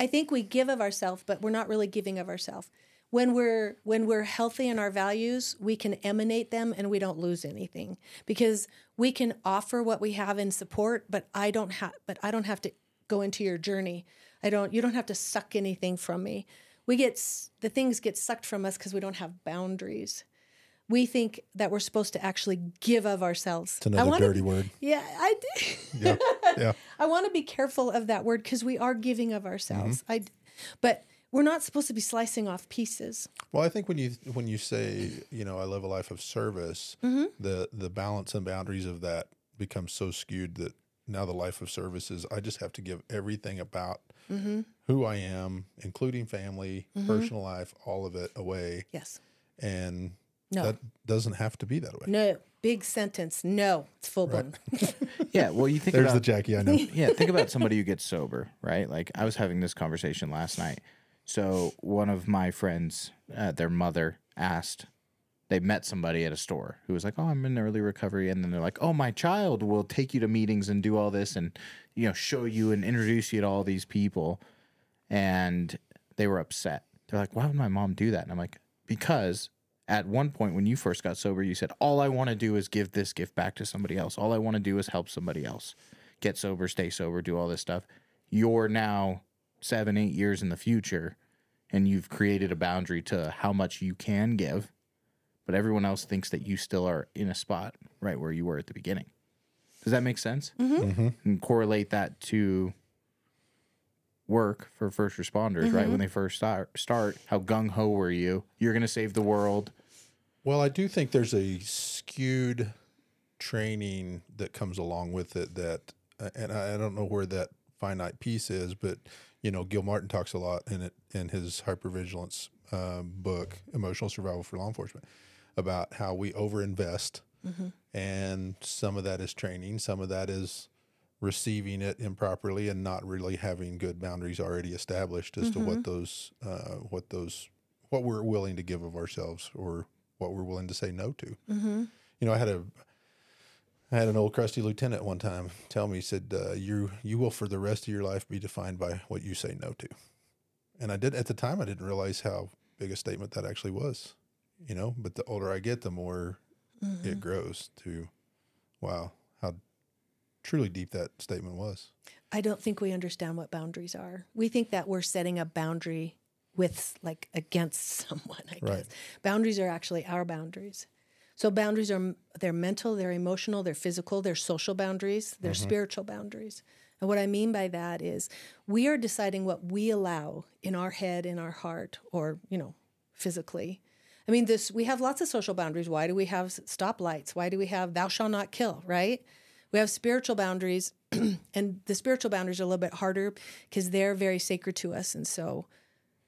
I think we give of ourselves, but we're not really giving of ourselves. When we're healthy in our values, we can emanate them and we don't lose anything because we can offer what we have in support, but I don't have to go into your journey. You don't have to suck anything from me. The things get sucked from us because we don't have boundaries. We think that we're supposed to actually give of ourselves. It's another dirty word. Yeah, I did. Yeah. I want to be careful of that word because we are giving of ourselves. But we're not supposed to be slicing off pieces. Well, I think when you say, I live a life of service, the balance and boundaries of that become so skewed that now the life of service is I just have to give everything about who I am, including family, personal life, all of it away. Yes. And no. That doesn't have to be that way. No. Big sentence. No. It's full blown. Right. Yeah. Well, you think there's the Jackie I know. Yeah. Think about somebody who gets sober, right? Like I was having this conversation last night. So one of my friends, their mother asked, they met somebody at a store who was like, oh, I'm in early recovery. And then they're like, oh, my child will take you to meetings and do all this and, show you and introduce you to all these people. And they were upset. They're like, why would my mom do that? And I'm like, because at one point when you first got sober, you said, all I want to do is give this gift back to somebody else. All I want to do is help somebody else get sober, stay sober, do all this stuff. You're now 7-8 years in the future and you've created a boundary to how much you can give, but everyone else thinks that you still are in a spot right where you were at the beginning. Does that make sense? And correlate that to work for first responders, right? When they first start, how gung-ho were you? You're going to save the world. Well, I do think there's a skewed training that comes along with it that, and I don't know where that finite piece is, but, Gil Martin talks a lot in his hypervigilance book, Emotional Survival for Law Enforcement, about how we overinvest. And some of that is training. Some of that is receiving it improperly and not really having good boundaries already established as to what we're willing to give of ourselves or what we're willing to say no to. I had an old crusty lieutenant one time tell me, he said, you will for the rest of your life be defined by what you say no to. And I didn't realize how big a statement that actually was, but the older I get, the more it grows to, wow, how truly deep that statement was. I don't think we understand what boundaries are. We think that we're setting a boundary with against someone, I guess. Right. Boundaries are actually our boundaries. So boundaries are, they're mental, they're emotional, they're physical, they're social boundaries, they're spiritual boundaries. And what I mean by that is we are deciding what we allow in our head, in our heart, or, physically. I mean, we have lots of social boundaries. Why do we have stoplights? Why do we have thou shall not kill, right? We have spiritual boundaries, and the spiritual boundaries are a little bit harder because they're very sacred to us. And so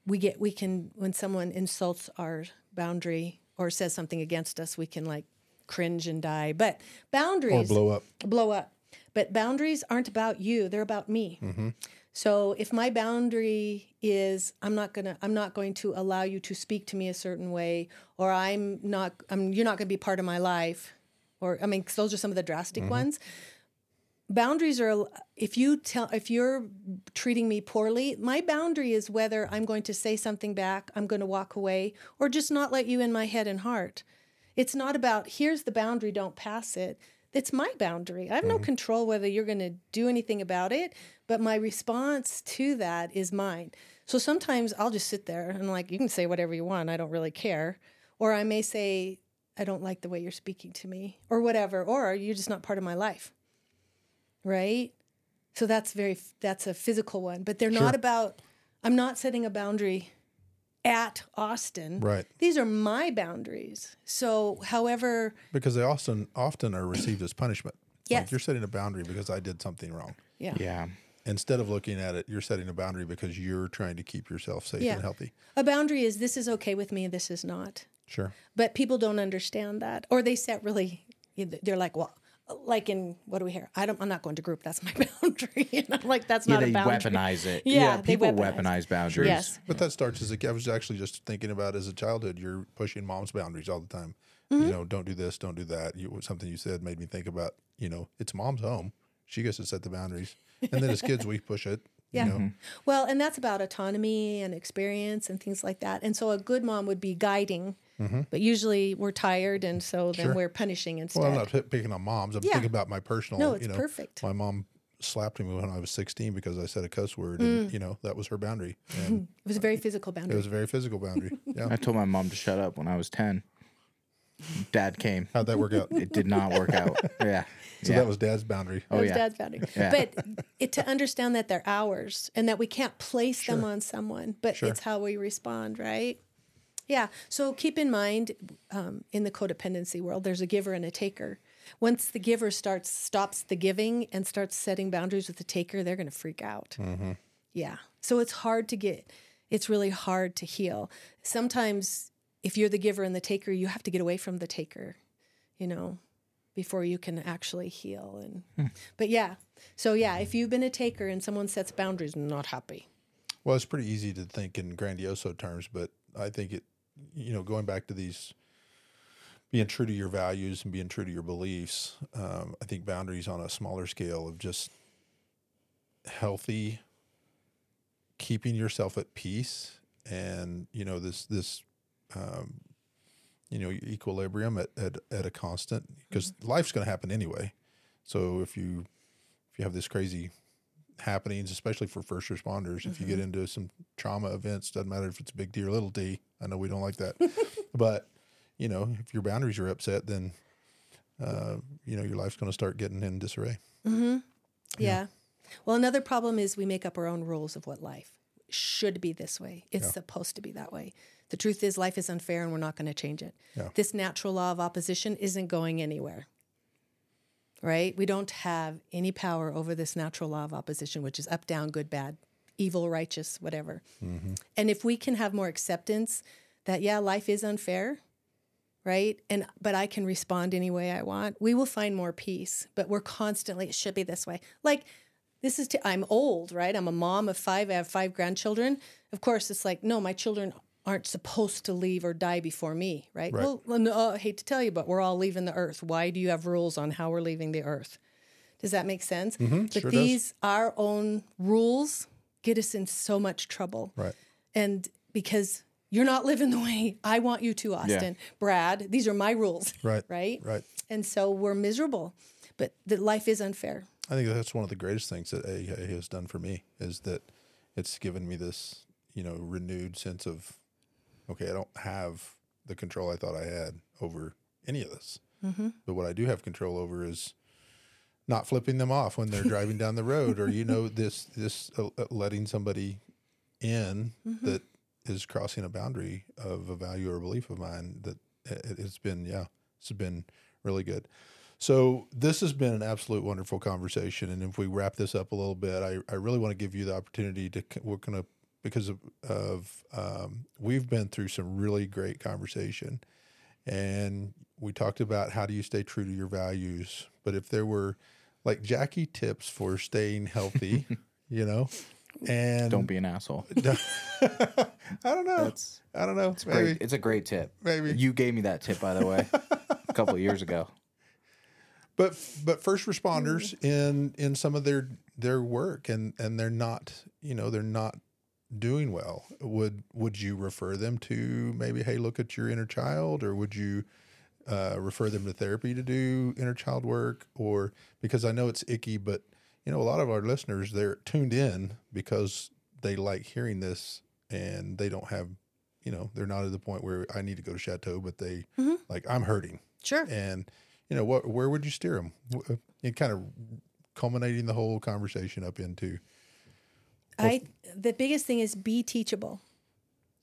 we can, when someone insults our boundary or says something against us, we can like cringe and die. But boundaries. Or blow up. But boundaries aren't about you. They're about me. Mm-hmm. So if my boundary is I'm not going to allow you to speak to me a certain way, or you're not going to be part of my life, or I mean, 'cause those are some of the drastic mm-hmm. ones. Boundaries are if you're treating me poorly, my boundary is whether I'm going to say something back, I'm going to walk away, or just not let you in my head and heart. It's not about here's the boundary, don't pass it. It's my boundary. I have mm-hmm. no control whether you're going to do anything about it, but my response to that is mine. So sometimes I'll just sit there and like, you can say whatever you want. I don't really care. Or I may say, I don't like the way you're speaking to me or whatever, or you're just not part of my life. Right? So that's a physical one, but they're sure. not about, I'm not setting a boundary at Austin. Right. These are my boundaries. So however... Because they often are received as punishment. Yes. Like you're setting a boundary because I did something wrong. Yeah. Yeah. Instead of looking at it, you're setting a boundary because you're trying to keep yourself safe yeah. and healthy. A boundary is this is okay with me, this is not. Sure. But people don't understand that. Or they set really, they're like, well... Like in, what do we hear? I'm not going to group. That's my boundary. And I'm like, that's not a boundary. They weaponize it. Yeah, people weaponize boundaries. Yes. But that starts as I was actually just thinking about as a childhood, you're pushing mom's boundaries all the time. Mm-hmm. You know, don't do this, don't do that. Something you said made me think about, you know, it's mom's home. She gets to set the boundaries. And then as kids, we push it. Yeah. You know? Mm-hmm. Well, and that's about autonomy and experience and things like that. And so a good mom would be guiding. Mm-hmm. But usually we're tired, and so then sure. we're punishing instead. Well, I'm not picking on moms. I'm thinking about my personal. No, it's perfect. My mom slapped me when I was 16 because I said a cuss word, and that was her boundary. And it was a very physical boundary. Yeah. I told my mom to shut up when I was 10. Dad came. How'd that work out? It did not work out. Yeah. So that was Dad's boundary. Dad's boundary. Yeah. But to understand that they're ours and that we can't place them on someone, but it's how we respond, right? Yeah. So keep in mind, in the codependency world, there's a giver and a taker. Once the giver stops the giving and starts setting boundaries with the taker, they're going to freak out. Mm-hmm. Yeah. So it's really hard to heal. Sometimes if you're the giver and the taker, you have to get away from the taker, before you can actually heal. And But yeah. So yeah, if you've been a taker and someone sets boundaries, not happy. Well, it's pretty easy to think in grandiose terms, but I think it, going back to these, being true to your values and being true to your beliefs, I think boundaries on a smaller scale of just healthy, keeping yourself at peace and, equilibrium at a constant, because life's going to happen anyway. So if you have this crazy happenings, especially for first responders, if you get into some trauma events, doesn't matter if it's big D or little D. I know we don't like that, but if your boundaries are upset, then your life's going to start getting in disarray. Mm-hmm. Yeah. Well, another problem is we make up our own rules of what life should be this way. It's supposed to be that way. The truth is, life is unfair, and we're not going to change it. Yeah. This natural law of opposition isn't going anywhere. Right? We don't have any power over this natural law of opposition, which is up, down, good, bad, evil, righteous, whatever. Mm-hmm. And if we can have more acceptance that, life is unfair, right? But I can respond any way I want, we will find more peace. But we're constantly, it should be this way. Like, this is, I'm old, right? I'm a mom of 5. I have 5 grandchildren. Of course, it's like, no, my children aren't supposed to leave or die before me, right? Well, no, I hate to tell you, but we're all leaving the earth. Why do you have rules on how we're leaving the earth? Does that make sense? Mm-hmm, but sure these, does. Our own rules, get us in so much trouble. Right. And because you're not living the way I want you to, Austin, Brad, these are my rules. Right. Right? Right. And so we're miserable, but that life is unfair. I think that's one of the greatest things that AA has done for me is that it's given me this, renewed sense of, okay, I don't have the control I thought I had over any of this. Mm-hmm. But what I do have control over is not flipping them off when they're driving down the road or, letting somebody in that is crossing a boundary of a value or a belief of mine that it's been really good. So this has been an absolute wonderful conversation. And if we wrap this up a little bit, I really want to give you the opportunity to, we're going to because of we've been through some really great conversation, and we talked about how do you stay true to your values. But if there were like Jackie tips for staying healthy, you know, and don't be an asshole. I don't know. It's a great tip. Maybe you gave me that tip, by the way, a couple of years ago. But first responders in some of their work and they're not doing well. Would you refer them to maybe, hey, look at your inner child, or would you refer them to therapy to do inner child work? Or, because I know it's icky, but you know, a lot of our listeners, they're tuned in because they like hearing this, and they don't have, you know, they're not at the point where I need to go to Chateau, but they like, I'm hurting. Sure. And you know, where would you steer them? And kind of culminating the whole conversation up into. The biggest thing is be teachable.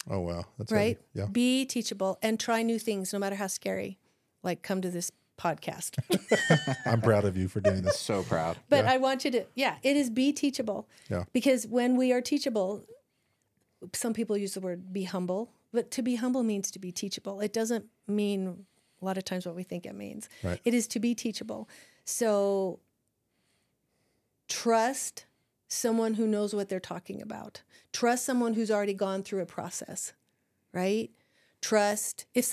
Oh, wow. That's right. Yeah. Be teachable and try new things, no matter how scary, like come to this podcast. I'm proud of you for doing this. So proud. But yeah. I want you to, it is be teachable. Yeah. Because when we are teachable, some people use the word be humble, but to be humble means to be teachable. It doesn't mean a lot of times what we think it means. Right. It is to be teachable. So trust someone who knows what they're talking about. Trust someone who's already gone through a process, right? Trust if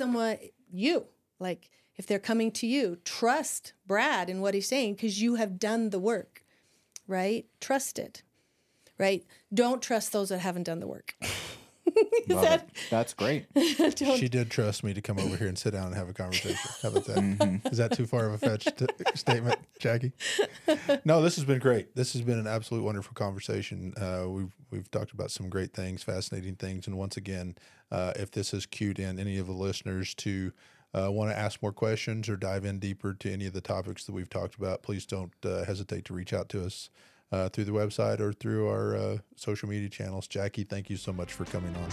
they're coming to you, trust Brad and what he's saying, because you have done the work, right? Trust it, right? Don't trust those that haven't done the work. That's great. She did trust me to come over here and sit down and have a conversation. How about that? Mm-hmm. Is that too far of a fetched statement, Jackie? No, this has been great. This has been an absolute wonderful conversation. We've talked about some great things, fascinating things. And once again, if this has cued in any of the listeners to want to ask more questions or dive in deeper to any of the topics that we've talked about, please don't hesitate to reach out to us. Through the website or through our social media channels. Jackie, thank you so much for coming on.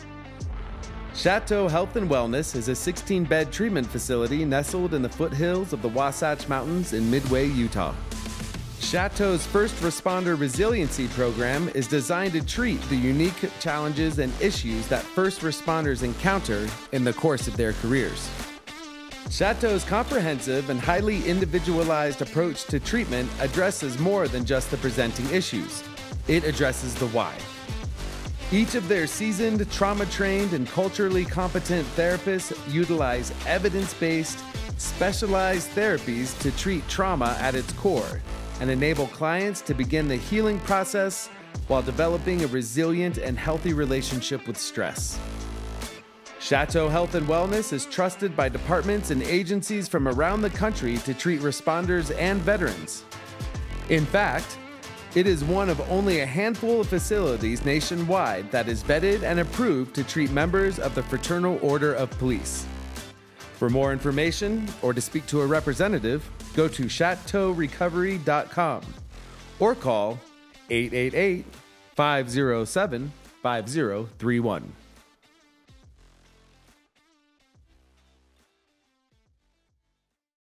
Chateau Health and Wellness is a 16-bed treatment facility nestled in the foothills of the Wasatch Mountains in Midway, Utah. Chateau's First Responder Resiliency Program is designed to treat the unique challenges and issues that first responders encounter in the course of their careers. Chateau's comprehensive and highly individualized approach to treatment addresses more than just the presenting issues. It addresses the why. Each of their seasoned, trauma-trained, and culturally competent therapists utilize evidence-based, specialized therapies to treat trauma at its core and enable clients to begin the healing process while developing a resilient and healthy relationship with stress. Chateau Health and Wellness is trusted by departments and agencies from around the country to treat responders and veterans. In fact, it is one of only a handful of facilities nationwide that is vetted and approved to treat members of the Fraternal Order of Police. For more information or to speak to a representative, go to ChateauRecovery.com or call 888-507-5031.